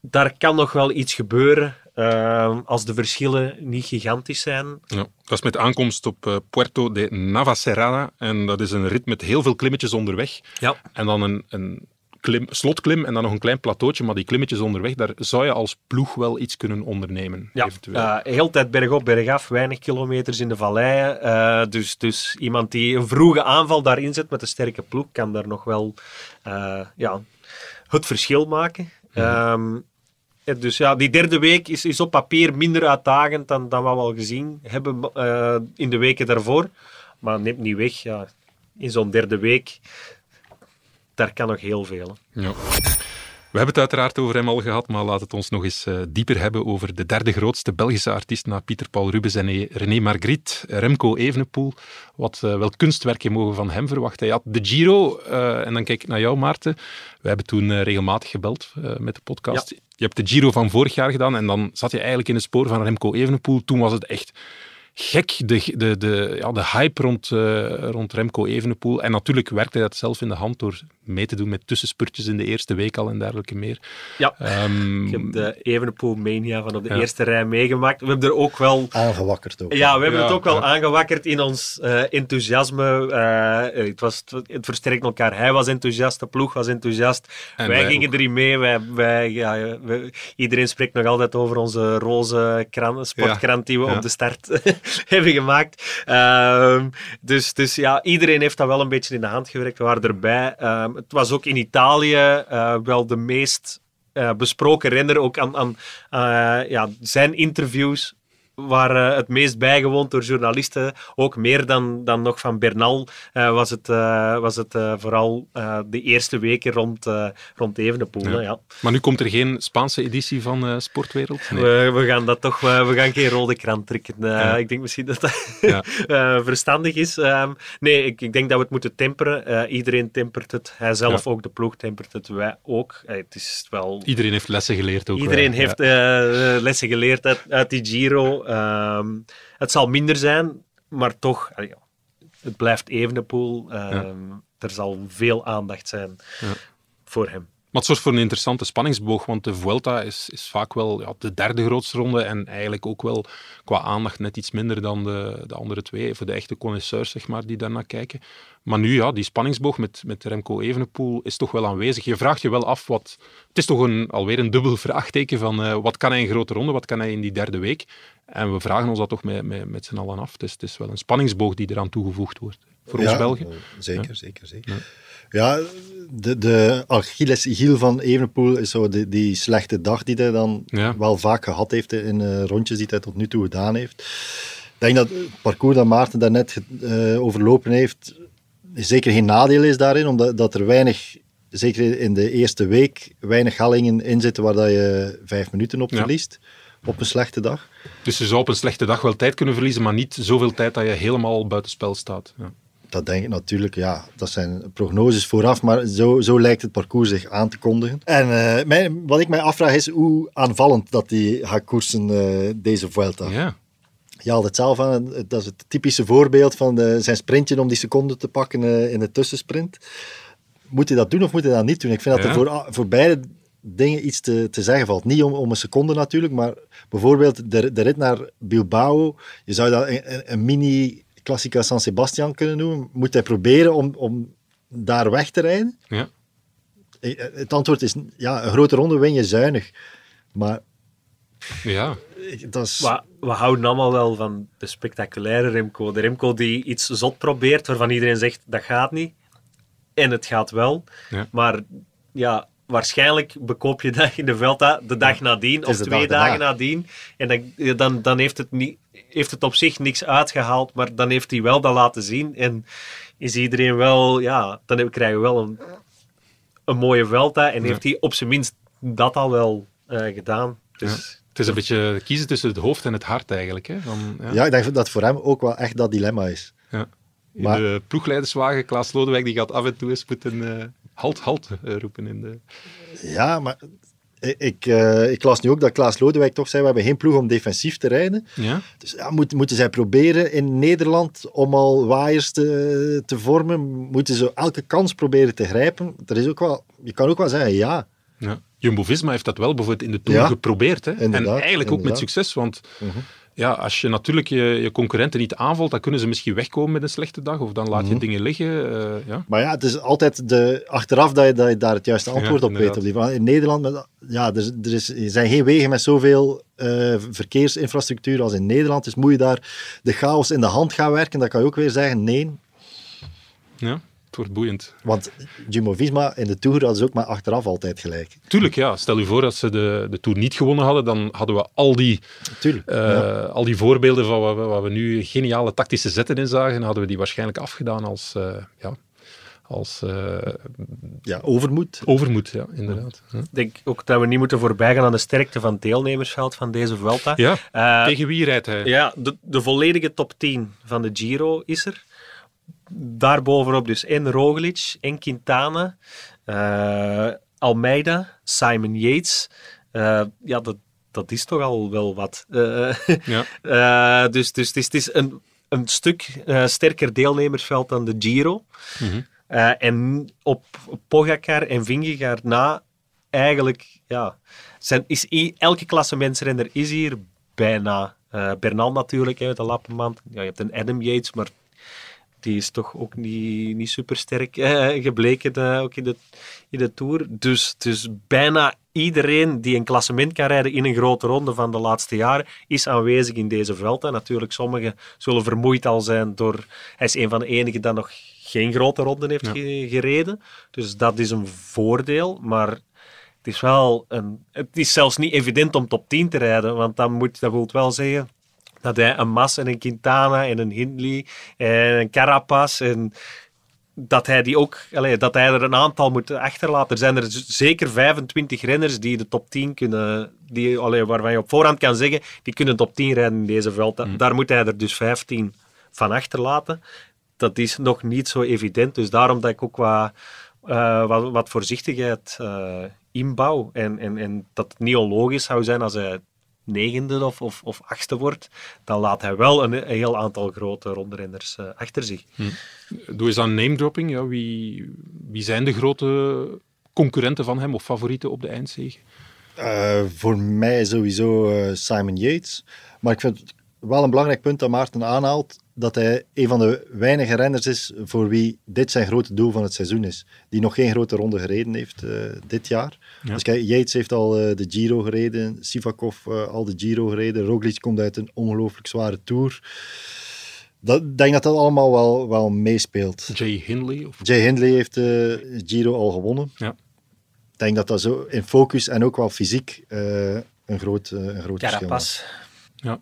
Daar kan nog wel iets gebeuren uh, als de verschillen niet gigantisch zijn. Ja, dat is met aankomst op uh, Puerto de Navacerrada. En dat is een rit met heel veel klimmetjes onderweg. Ja. En dan een... een... Klim, slotklim en dan nog een klein plateautje, maar die klimmetjes onderweg, daar zou je als ploeg wel iets kunnen ondernemen. Ja, eventueel. Uh, heel tijd bergop, bergaf, weinig kilometers in de valleien. Uh, dus, dus iemand die een vroege aanval daarin zet met een sterke ploeg, kan daar nog wel uh, ja, het verschil maken. Mm-hmm. Um, Dus ja, die derde week is, is op papier minder uitdagend dan, dan wat we al gezien hebben uh, in de weken daarvoor. Maar neemt niet weg, ja. In zo'n derde week... Daar kan nog heel veel. Ja. We hebben het uiteraard over hem al gehad, maar laat het ons nog eens uh, dieper hebben over de derde grootste Belgische artiest na Pieter Paul Rubens en René Margriet, Remco Evenepoel. Wat uh, wel kunstwerken mogen van hem verwachten. Hij had de Giro, uh, en dan kijk ik naar jou, Maarten. We hebben toen uh, regelmatig gebeld uh, met de podcast. Ja. Je hebt de Giro van vorig jaar gedaan en dan zat je eigenlijk in het spoor van Remco Evenepoel. Toen was het echt... Gek, de, de, de, ja, de hype rond, uh, rond Remco Evenepoel. En natuurlijk werkte hij dat zelf in de hand door mee te doen met tussenspurtjes in de eerste week al en dergelijke meer. Ja, um, ik heb de Evenepoel-mania van op de ja. eerste rij meegemaakt. We hebben er ook wel... Aangewakkerd ook. Ja, we hebben ja, het ook wel ja. aangewakkerd in ons uh, enthousiasme. Uh, het, was, het versterkt elkaar. Hij was enthousiast, de ploeg was enthousiast. Wij, wij gingen ook. erin mee. Wij, wij, ja, wij, iedereen spreekt nog altijd over onze roze kran, sportkrant die we ja. op de start... hebben gemaakt. Um, dus, dus ja, iedereen heeft dat wel een beetje in de hand gewerkt. We waren erbij. Um, het was ook in Italië uh, wel de meest uh, besproken renner. Ook aan, aan uh, ja, zijn interviews waren het meest bijgewoond door journalisten. Ook meer dan, dan nog van Bernal uh, was het, uh, was het uh, vooral uh, de eerste weken rond, uh, rond Evenepoel. Ja. Ja. Maar nu komt er geen Spaanse editie van uh, Sportwereld? Nee. We, we gaan dat toch... Uh, we gaan geen rode krant trekken. Uh, ja. Ik denk misschien dat dat ja. uh, verstandig is. Uh, nee, ik, ik denk dat we het moeten temperen. Uh, iedereen tempert het. Hij zelf ja. ook, de ploeg tempert het. Wij ook. Uh, het is wel... Iedereen heeft lessen geleerd ook. Iedereen wel. heeft ja. uh, lessen geleerd uit, uit die Giro... Um, het zal minder zijn, maar toch, allee, het blijft Evenepoel. Um, ja. Er zal veel aandacht zijn ja. voor hem. Maar het zorgt voor een interessante spanningsboog, want de Vuelta is, is vaak wel ja, de derde grootste ronde en eigenlijk ook wel qua aandacht net iets minder dan de, de andere twee, voor de echte connoisseurs, zeg maar, die daarnaar kijken. Maar nu, ja, die spanningsboog met, met Remco Evenepoel is toch wel aanwezig. Je vraagt je wel af, wat, het is toch een, alweer een dubbel vraagteken van uh, wat kan hij in grote ronde, wat kan hij in die derde week? En we vragen ons dat toch met, met, met z'n allen af. Dus het is wel een spanningsboog die eraan toegevoegd wordt. Voor ja, ons Belgen. Zeker, ja. zeker, zeker. Ja, ja de, de Achilleshiel van Evenepoel is zo de, die slechte dag die hij dan ja. wel vaak gehad heeft in uh, rondjes die hij tot nu toe gedaan heeft. Ik denk dat het parcours dat Maarten daarnet uh, overlopen heeft, zeker geen nadeel is daarin, omdat dat er weinig... Zeker in de eerste week weinig hellingen in zitten waar dat je vijf minuten op verliest. Ja. Op een slechte dag. Dus je zou op een slechte dag wel tijd kunnen verliezen, maar niet zoveel tijd dat je helemaal buitenspel staat. Ja. Dat denk ik natuurlijk, ja. Dat zijn prognoses vooraf, maar zo, zo lijkt het parcours zich aan te kondigen. En uh, mijn, wat ik mij afvraag is hoe aanvallend dat die gaat koersen uh, deze Vuelta. Ja. Je haalt het zelf aan, dat is het typische voorbeeld van de, zijn sprintje om die seconde te pakken uh, in de tussensprint. Moet hij dat doen of moet hij dat niet doen? Ik vind ja. dat er voor, voor beide dingen iets te, te zeggen valt. Niet om, om een seconde natuurlijk, maar bijvoorbeeld de, de rit naar Bilbao. Je zou dat een, een, een mini-Classica San Sebastian kunnen noemen. Moet hij proberen om, om daar weg te rijden? Ja. Het antwoord is, ja, een grote ronde win je zuinig. Maar... ja. Dat is... we, we houden allemaal wel van de spectaculaire Remco. De Remco die iets zot probeert, waarvan iedereen zegt, dat gaat niet. En het gaat wel. Ja. Maar ja, waarschijnlijk bekoop je dat in de Vuelta de dag nadien, of twee dag dagen nadien. En dan, dan, dan heeft, het niet, heeft het op zich niks uitgehaald, maar dan heeft hij wel dat laten zien. En is iedereen wel, ja, dan krijgen we wel een, een mooie Vuelta. En ja. heeft hij op zijn minst dat al wel uh, gedaan. Dus... ja. Het is een beetje kiezen tussen het hoofd en het hart eigenlijk. Hè? Dan, ja. ja, ik denk dat het voor hem ook wel echt dat dilemma is. Ja. In maar... de ploegleiderswagen, Klaas Lodewijk, die gaat af en toe eens moeten uh, halt, halt uh, roepen. In de... Ja, maar ik, uh, ik las nu ook dat Klaas Lodewijk toch zei, we hebben geen ploeg om defensief te rijden. Ja. Dus ja, moet, moeten zij proberen in Nederland om al waaiers te, te vormen? Moeten ze elke kans proberen te grijpen? Er is ook wel, je kan ook wel zeggen ja. Ja. Jumbo-Visma heeft dat wel bijvoorbeeld in de Tour ja, geprobeerd. Hè? En eigenlijk inderdaad. Ook met succes, want uh-huh. ja, als je natuurlijk je, je concurrenten niet aanvalt, dan kunnen ze misschien wegkomen met een slechte dag, of dan laat uh-huh. je dingen liggen. Uh, ja. Maar ja, het is altijd de, achteraf dat je, dat je daar het juiste antwoord ja, op inderdaad. Weet. Op die, in Nederland, met, ja, er, er, is, er zijn geen wegen met zoveel uh, verkeersinfrastructuur als in Nederland, dus moet je daar de chaos in de hand gaan werken, dan kan je ook weer zeggen nee. Ja. Het wordt boeiend. Want Jumbo-Visma in de Tour hadden ze ook maar achteraf altijd gelijk. Tuurlijk, ja. Stel u voor dat ze de, de Tour niet gewonnen hadden, dan hadden we al die, Tuurlijk, uh, ja. al die voorbeelden van wat we, wat we nu geniale tactische zetten in zagen, dan hadden we die waarschijnlijk afgedaan als, uh, ja, als uh, ja, overmoed. Overmoed, ja, inderdaad. Ja. Ik denk ook dat we niet moeten voorbijgaan aan de sterkte van het deelnemersveld van deze Vuelta. Ja, uh, tegen wie rijdt hij? Ja, de, de volledige top tien van de Giro is er. Daarbovenop dus en Roglic, en Quintana, uh, Almeida, Simon Yates. Uh, ja, dat, dat is toch al wel wat. Uh, ja. uh, dus, dus het is, het is een, een stuk uh, sterker deelnemersveld dan de Giro. Mm-hmm. Uh, en op Pogacar en Vingegaard na, eigenlijk, ja, zijn, is, elke klassementsrenner is hier bijna. Uh, Bernal natuurlijk, hè, met de Lappenmand. Ja, je hebt een Adam Yates, maar... die is toch ook niet, niet supersterk eh, gebleken, de, ook in de, in de Tour. Dus, dus bijna iedereen die een klassement kan rijden in een grote ronde van de laatste jaren, is aanwezig in deze Vuelta. Natuurlijk, sommigen zullen vermoeid al zijn door... Hij is een van de enigen die nog geen grote ronden heeft ja. ge, gereden. Dus dat is een voordeel, maar... Het is, wel een, het is zelfs niet evident om top tien te rijden, want dan moet, dat wil wel zeggen... dat hij een Mas en een Quintana en een Hindley en een Carapaz en dat hij die ook, allez, dat hij er een aantal moet achterlaten. Er zijn er zeker vijfentwintig renners die de top tien kunnen, die, allez, waarvan je op voorhand kan zeggen, die kunnen top tien rijden in deze Vuelta. Mm. Daar moet hij er dus vijftien van achterlaten. Dat is nog niet zo evident, dus daarom dat ik ook wat, uh, wat, wat voorzichtigheid uh, inbouw. En, en, en dat het niet onlogisch zou zijn als hij negende of, of, of achtste wordt, dan laat hij wel een, een heel aantal grote rondrenners uh, achter zich. Hm. Doe eens aan name-dropping. Ja. Wie, wie zijn de grote concurrenten van hem of favorieten op de eindzege? Uh, voor mij sowieso uh, Simon Yates. Maar ik vind het wel een belangrijk punt dat Maarten aanhaalt, dat hij een van de weinige renners is voor wie dit zijn grote doel van het seizoen is. Die nog geen grote ronde gereden heeft uh, dit jaar. Ja. Dus kijk, Yates heeft al uh, de Giro gereden, Sivakov uh, al de Giro gereden, Roglic komt uit een ongelooflijk zware Tour. Ik denk dat dat allemaal wel, wel meespeelt. Jay Hindley? Of... Jay Hindley heeft de uh, Giro al gewonnen. Ja. Ik denk dat dat zo in focus en ook wel fysiek uh, een groot, uh, een groot verschil is. Ja.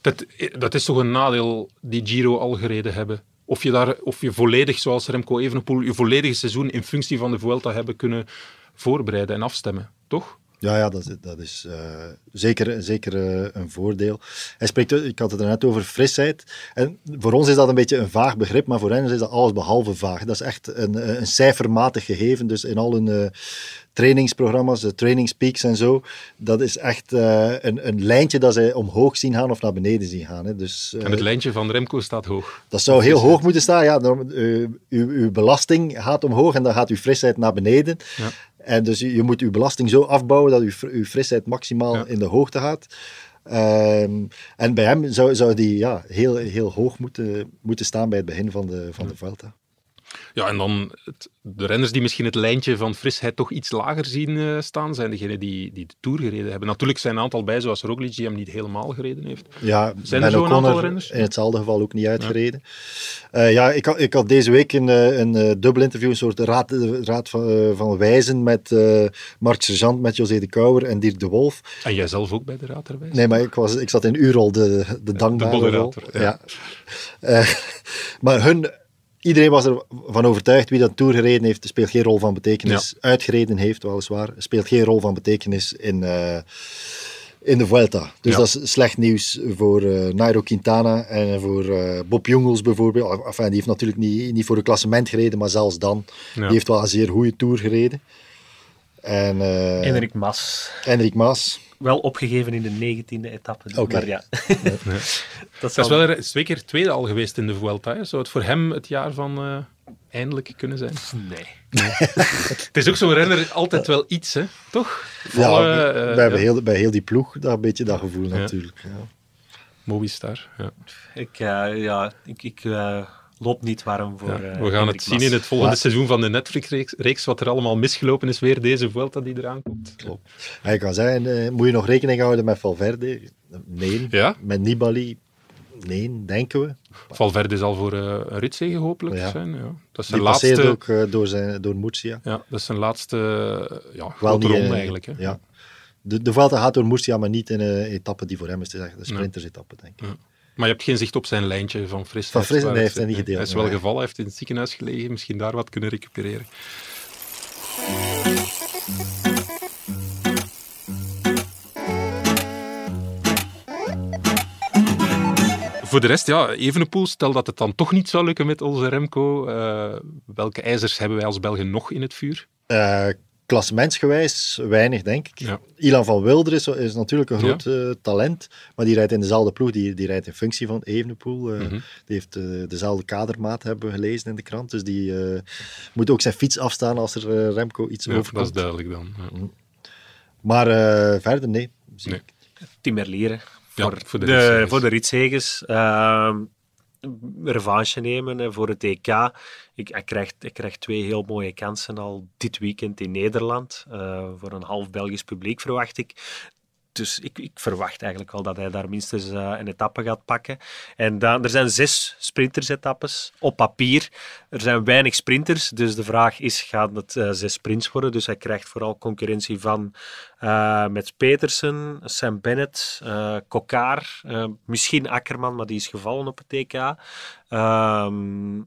Dat, dat is toch een nadeel, die Giro al gereden hebben. Of je, daar, of je volledig, zoals Remco Evenepoel, je volledige seizoen in functie van de Vuelta hebben kunnen voorbereiden en afstemmen, toch? Ja, ja, dat is, dat is uh, zeker, zeker uh, een voordeel. Hij spreekt, ik had het er net over, frisheid. En voor ons is dat een beetje een vaag begrip, maar voor hen is dat alles behalve vaag. Dat is echt een, een cijfermatig gegeven. Dus in al hun uh, trainingsprogramma's, de trainingspeaks en zo, dat is echt uh, een, een lijntje dat zij omhoog zien gaan of naar beneden zien gaan. Hè. Dus, uh, en het lijntje van Remco staat hoog. Dat zou heel hoog moeten staan. Ja, dan, uh, uw, uw belasting gaat omhoog en dan gaat uw frisheid naar beneden. Ja. En dus je moet je belasting zo afbouwen dat je, je frisheid maximaal ja. in de hoogte gaat. Um, en bij hem zou, zou die ja, heel, heel hoog moeten, moeten staan bij het begin van de, van ja. de Vuelta. Ja, en dan het, de renners die misschien het lijntje van frisheid toch iets lager zien uh, staan, zijn degenen die, die de Tour gereden hebben. Natuurlijk zijn een aantal bij, zoals Roglic, die hem niet helemaal gereden heeft. Ja, zijn er zo'n aantal renners? In hetzelfde geval ook niet uitgereden. Ja, uh, ja ik, had, ik had deze week een, een, een dubbel interview, een soort raad, raad van, uh, van wijzen met uh, Marc Sergeant, met José de Kouwer en Dirk de Wolf. En jij zelf ook bij de raad der wijzen? Nee, maar ik, was, ik zat in uw rol, de, de dankbare de rol. Ja. Ja. Uh, maar hun... Iedereen was ervan overtuigd, wie dat Tour gereden heeft, speelt geen rol van betekenis. Ja. Uitgereden heeft, weliswaar, speelt geen rol van betekenis in, uh, in de Vuelta. Dus ja. dat is slecht nieuws voor uh, Nairo Quintana en voor uh, Bob Jungels bijvoorbeeld. Enfin, die heeft natuurlijk niet, niet voor een klassement gereden, maar zelfs dan. Ja. Die heeft wel een zeer goede Tour gereden. En, uh, Enric Mas. Enric Mas. Wel opgegeven in de negentiende etappe. Okay. Maar ja. ja. dat, dat is wel er, twee keer tweede al geweest in de Vuelta. Hè? Zou het voor hem het jaar van uh, eindelijk kunnen zijn? Nee. nee. Het is ook zo'n renner altijd wel iets, hè? Toch? Volle, ja, we, we uh, hebben ja. heel, bij heel die ploeg dat, een beetje dat gevoel ja. natuurlijk. Ja. Movistar. Ja. Ik, uh, ja, ik, ik uh, loop niet warm voor... Ja, we gaan uh, het zien in het volgende maar... seizoen van de Netflix-reeks, wat er allemaal misgelopen is, weer deze Vuelta die eraan komt. Klopt. Ja, je kan zeggen, uh, moet je nog rekening houden met Valverde? Nee. Ja? Met Nibali? Nee, denken we. Valverde zal voor uh, een ritzege hopelijk ja. zijn. Ja. Dat is die passeert laatste... ook uh, door, zijn, door Murcia. Ja, dat is zijn laatste uh, ja, grote ronde uh, eigenlijk. Hè. Ja. De, de Vuelta gaat door Murcia, maar niet in een etappe die voor hem is te zeggen. De sprintersetappe, denk ik. Ja. Maar je hebt geen zicht op zijn lijntje van frisheid. Van frisheid heeft hij niet gedeeld. Hij is wel gevallen, hij heeft in het ziekenhuis gelegen, misschien daar wat kunnen recupereren. Voor de rest, ja, Evenepoel, stel dat het dan toch niet zou lukken met onze Remco. Uh, welke ijzers hebben wij als Belgen nog in het vuur? Uh, Klassementsgewijs weinig, denk ik. Ja. Ilan van Wilder is, is natuurlijk een groot ja. uh, talent, maar die rijdt in dezelfde ploeg, die, die rijdt in functie van Evenepoel. Uh, mm-hmm. Die heeft uh, dezelfde kadermaat, hebben we gelezen in de krant, dus die uh, moet ook zijn fiets afstaan als er uh, Remco iets ja, overkomt. Dat is duidelijk dan. Ja. Mm. Maar uh, verder, nee. Zie nee. Ik. Tim Merlier voor, ja, voor de, de, voor de ritzegers. Uh, revanche nemen voor het E K. Ik, ik, krijg, ik krijg twee heel mooie kansen al dit weekend in Nederland. Uh, voor een half Belgisch publiek verwacht ik. Dus ik, ik verwacht eigenlijk wel dat hij daar minstens uh, een etappe gaat pakken. En dan, er zijn zes sprintersetappes op papier. Er zijn weinig sprinters, dus de vraag is, gaan het uh, zes sprints worden? Dus hij krijgt vooral concurrentie van uh, met Petersen, Sam Bennett, uh, Kokaar, uh, misschien Akkerman, maar die is gevallen op het T K. Ehm... Uh,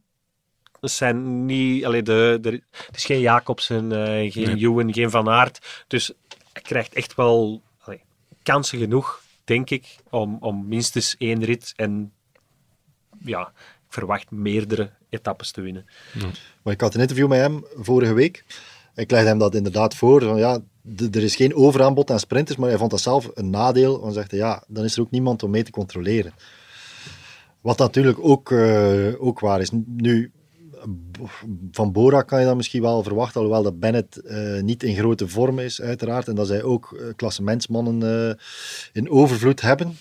Het zijn niet, allee, de, de, het is geen Jacobsen, uh, geen nee. Ewan, geen Van Aert. Dus hij krijgt echt wel allee, kansen genoeg, denk ik, om, om minstens één rit en ja, ik verwacht meerdere etappes te winnen. Ja. Maar ik had een interview met hem vorige week. Ik legde hem dat inderdaad voor. Van, ja, d- er is geen overaanbod aan sprinters, maar hij vond dat zelf een nadeel. Want hij zegt, ja, dan is er ook niemand om mee te controleren. Wat natuurlijk ook, uh, ook waar is. Nu... Van Bora kan je dat misschien wel verwachten, alhoewel dat Bennett uh, niet in grote vorm is, uiteraard. En dat zij ook uh, klassementsmannen uh, in overvloed hebben.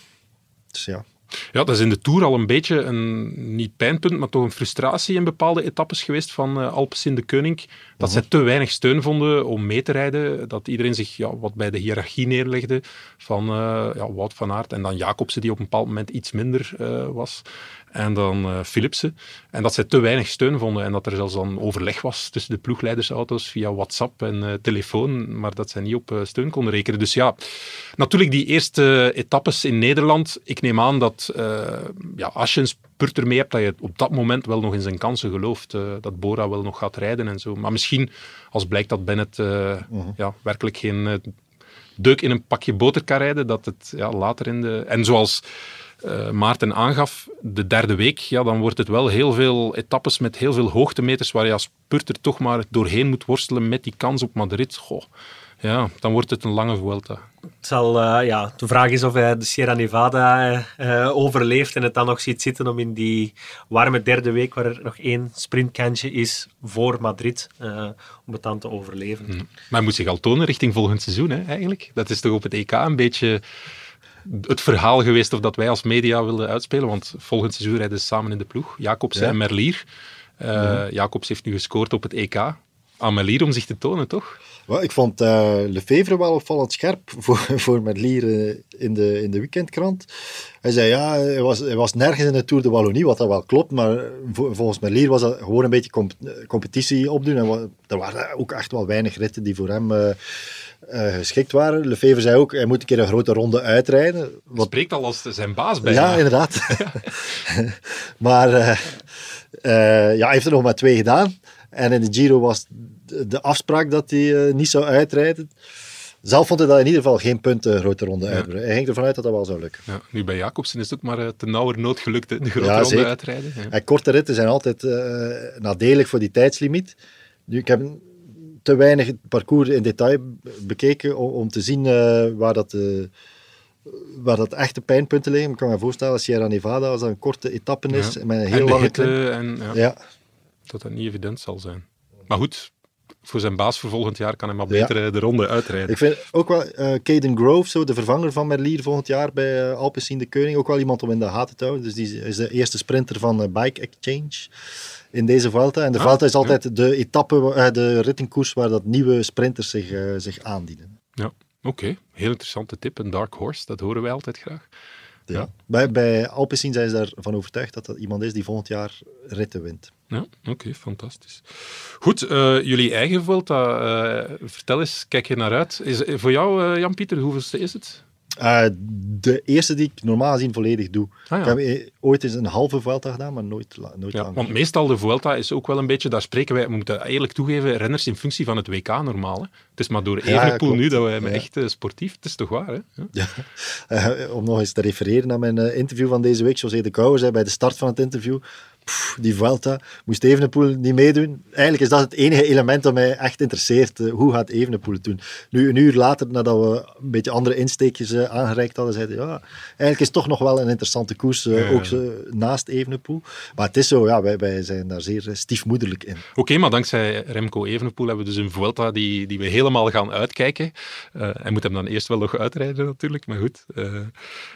Dus ja. Ja, dat is in de Tour al een beetje een, niet pijnpunt, maar toch een frustratie in bepaalde etappes geweest van uh, Alpes in de Koning. Dat mm-hmm. zij te weinig steun vonden om mee te rijden. Dat iedereen zich ja, wat bij de hiërarchie neerlegde van uh, ja, Wout van Aert en dan Jacobsen, die op een bepaald moment iets minder uh, was. En dan uh, Philipsen. En dat zij te weinig steun vonden. En dat er zelfs dan overleg was tussen de ploegleidersauto's via WhatsApp en uh, telefoon. Maar dat zij niet op uh, steun konden rekenen. Dus ja, natuurlijk die eerste etappes in Nederland. Ik neem aan dat uh, ja, als je een spurter mee hebt, dat je op dat moment wel nog in zijn kansen gelooft. Uh, dat Bora wel nog gaat rijden en zo. Maar misschien, als blijkt dat Bennett uh, uh-huh. ja, werkelijk geen... Uh, deuk in een pakje boter kan rijden, dat het ja, later in de... En zoals uh, Maarten aangaf, de derde week, ja, dan wordt het wel heel veel etappes met heel veel hoogtemeters, waar je als spurter toch maar doorheen moet worstelen met die kans op Madrid. Goh. Ja, dan wordt het een lange Vuelta. Het zal, uh, ja, de vraag is of hij de Sierra Nevada uh, overleeft en het dan nog ziet zitten om in die warme derde week, waar er nog één sprintkantje is voor Madrid, uh, om het dan te overleven. Hmm. Maar hij moet zich al tonen richting volgend seizoen, hè, eigenlijk. Dat is toch op het E K een beetje het verhaal geweest of dat wij als media wilden uitspelen, want volgend seizoen rijden ze samen in de ploeg, Jacobsen ja. en Merlier. Uh, hmm. Jacobs heeft nu gescoord op het E K. Aan Merlier om zich te tonen, toch? Well, ik vond uh, Lefevre wel opvallend scherp voor, voor Merlier uh, in, de, in de weekendkrant. Hij zei, ja, hij was, hij was nergens in de Tour de Wallonie, wat dat wel klopt, maar vo, volgens Merlier was dat gewoon een beetje comp- competitie opdoen. En er waren ook echt wel weinig ritten die voor hem uh, uh, geschikt waren. Lefevre zei ook, hij moet een keer een grote ronde uitrijden. Wat... Spreekt al als zijn baas bij. Ja, inderdaad. maar uh, uh, ja, hij heeft er nog maar twee gedaan. En in de Giro was de afspraak dat hij uh, niet zou uitrijden. Zelf vond hij dat in ieder geval geen punten grote ronde ja. uitrijden. Hij ging ervan uit dat dat wel zou lukken. Ja, nu bij Jacobsen is het ook maar uh, ten nauwernood gelukt de grote ja, ronde zeker. uitrijden. Ja. En korte ritten zijn altijd uh, nadelig voor die tijdslimiet. Nu, ik heb te weinig het parcours in detail bekeken om, om te zien uh, waar dat... Uh, waar dat echte pijnpunten liggen. Ik kan me voorstellen, Sierra Nevada, als dat een korte etappe is... Ja. Met een heel en lange hitte, en, ja. ja. dat dat niet evident zal zijn. Maar goed, voor zijn baas voor volgend jaar kan hij maar beter ja. de ronde uitrijden. Ik vind ook wel uh, Caden Grove, zo, de vervanger van Merlier volgend jaar bij uh, Alpecin de Keuning, ook wel iemand om in de gaten te houden. Dus die is de eerste sprinter van uh, Bike Exchange in deze Vuelta. En de ah, Vuelta is altijd ja. de etappe, uh, de rittenkoers waar dat nieuwe sprinters zich, uh, zich aandienen. Ja, oké. Okay. Heel interessante tip. Een dark horse, dat horen wij altijd graag. Ja. Ja. Bij, bij Alpecin zijn ze daarvan overtuigd dat dat iemand is die volgend jaar ritten wint. Ja, oké, okay, fantastisch. Goed, uh, jullie eigen Vuelta, uh, vertel eens, kijk je naar uit. Is, uh, voor jou, uh, Jan-Pieter, hoeveelste is het? Uh, de eerste die ik normaal gezien volledig doe. Ah, ja. Ik heb ooit eens een halve Vuelta gedaan, maar nooit, nooit ja, lang. Want meestal de Vuelta is ook wel een beetje, daar spreken wij, we moeten eerlijk toegeven, renners in functie van het W K normaal. Hè. Het is maar door Evenepoel ja, ja, nu dat wij ja. echt uh, sportief, het is toch waar. Hè? Ja. Ja. Uh, om nog eens te refereren naar mijn uh, interview van deze week, José de Kouwer zei bij de start van het interview... Pff, die Vuelta, moest Evenepoel niet meedoen? Eigenlijk is dat het enige element dat mij echt interesseert. Hoe gaat Evenepoel het doen? Nu, een uur later, nadat we een beetje andere insteekjes uh, aangereikt hadden, zeiden ja, eigenlijk is het toch nog wel een interessante koers, uh, ja. ook uh, naast Evenepoel. Maar het is zo, ja, wij, wij zijn daar zeer uh, stiefmoederlijk in. Oké, okay, maar dankzij Remco Evenepoel hebben we dus een Vuelta die, die we helemaal gaan uitkijken. Uh, hij moet hem dan eerst wel nog uitrijden natuurlijk, maar goed. Uh,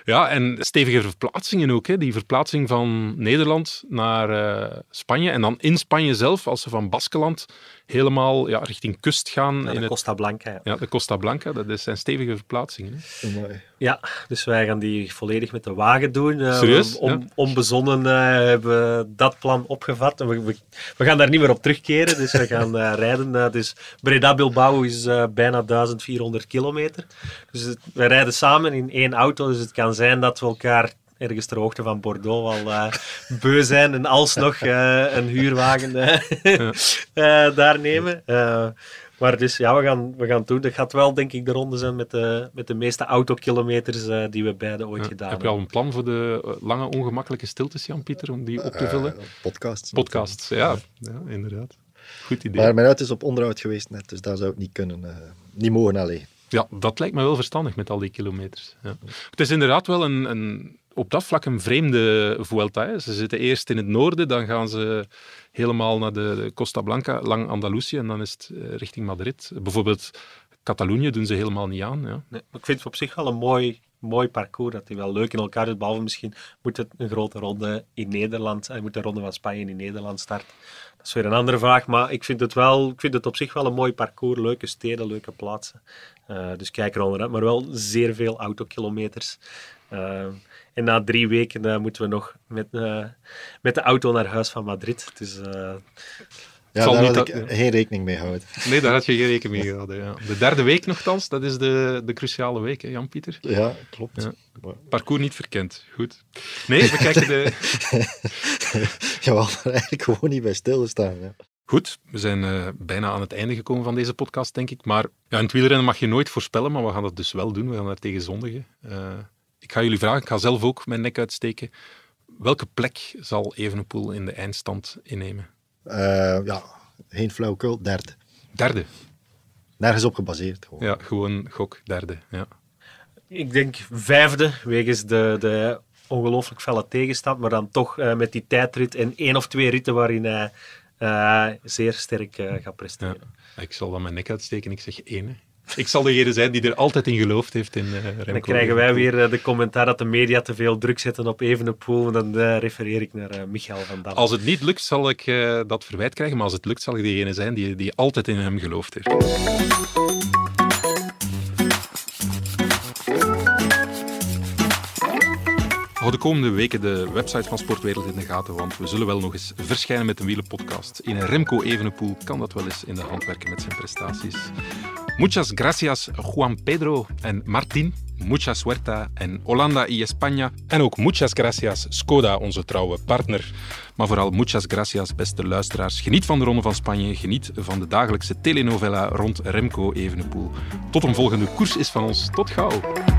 ja, en stevige verplaatsingen ook, hè. Die verplaatsing van Nederland naar naar uh, Spanje. En dan in Spanje zelf, als ze van Baskeland helemaal ja, richting kust gaan. Naar de in het... Costa Blanca. Ja. ja, de Costa Blanca. Dat zijn stevige verplaatsingen. Hè? Oh, mooi. Ja, dus wij gaan die volledig met de wagen doen. Uh, Serieus? On, ja. Onbezonnen uh, hebben we dat plan opgevat. En we, we, we gaan daar niet meer op terugkeren. Dus we gaan uh, rijden. Uh, dus Breda-Bilbao is uh, bijna duizend vierhonderd kilometer. Dus het, we rijden samen in één auto. Dus het kan zijn dat we elkaar... ergens ter hoogte van Bordeaux al uh, beu zijn en alsnog uh, een huurwagen uh, uh, daar nemen. Uh, maar dus, ja, we gaan, we gaan doen. Dat gaat wel, denk ik, de ronde zijn met de, met de meeste autokilometers uh, die we beide ooit ja, gedaan hebben. Heb je al een plan voor de lange, ongemakkelijke stiltes, Jan-Pieter, om die op te vullen? Uh, podcasts. Podcasts, ja, ja, inderdaad. Goed idee. Maar mijn auto is op onderhoud geweest net, dus daar zou ik niet kunnen, uh, niet mogen naar liggen. Ja, dat lijkt me wel verstandig met al die kilometers. Ja. Het is inderdaad wel een... een op dat vlak een vreemde Vuelta. Hè. Ze zitten eerst in het noorden, dan gaan ze helemaal naar de Costa Blanca, lang Andalusië, en dan is het richting Madrid. Bijvoorbeeld Catalonië doen ze helemaal niet aan. Ja. Nee, ik vind het op zich wel een mooi, mooi parcours, dat die wel leuk in elkaar zit. Behalve misschien moet het een grote ronde in Nederland, en moet de ronde van Spanje in Nederland starten. Dat is weer een andere vraag, maar ik vind het, wel, ik vind het op zich wel een mooi parcours. Leuke steden, leuke plaatsen. Uh, dus kijk eronder uit, maar wel zeer veel autokilometers. Uh, En na drie weken uh, moeten we nog met, uh, met de auto naar huis van Madrid. Dus, uh, ja, daar had dat... ik geen rekening mee gehouden. Nee, daar had je geen rekening mee gehouden. Ja. De derde week nogthans, dat is de, de cruciale week, hè, Jan-Pieter? Ja, klopt. Ja. Parcours niet verkend. Goed. Nee, we kijken de... Je had er eigenlijk gewoon niet bij stilstaan. Ja. Goed, we zijn uh, bijna aan het einde gekomen van deze podcast, denk ik. Maar ja, in het wielrennen mag je nooit voorspellen, maar we gaan dat dus wel doen. We gaan daar tegen zondigen. Uh, ik ga jullie vragen, ik ga zelf ook mijn nek uitsteken. Welke plek zal Evenepoel in de eindstand innemen? Uh, ja, geen flauwekul, derde. Derde? Nergens op gebaseerd. Gewoon. Ja, gewoon gok, derde. Ja. Ik denk vijfde, wegens de... de... ongelooflijk felle tegenstand, maar dan toch uh, met die tijdrit en één of twee ritten waarin hij uh, zeer sterk uh, gaat presteren. Ja. Ik zal dan mijn nek uitsteken, ik zeg één. Hè. Ik zal degene zijn die er altijd in geloofd heeft in uh, Remco. Dan krijgen wij weer uh, de commentaar dat de media te veel druk zetten op Evenepoel, en dan uh, refereer ik naar uh, Michael van Dalen. Als het niet lukt, zal ik uh, dat verwijt krijgen, maar als het lukt, zal ik degene zijn die, die altijd in hem geloofd heeft. Hou de komende weken de website van Sportwereld in de gaten, want we zullen wel nog eens verschijnen met een wielerpodcast. In een Remco Evenepoel kan dat wel eens in de hand werken met zijn prestaties. Muchas gracias Juan Pedro en Martin. Mucha suerte en Holanda y España. En ook muchas gracias Skoda, onze trouwe partner. Maar vooral muchas gracias, beste luisteraars. Geniet van de Ronde van Spanje. Geniet van de dagelijkse telenovela rond Remco Evenepoel. Tot een volgende koers is van ons. Tot gauw.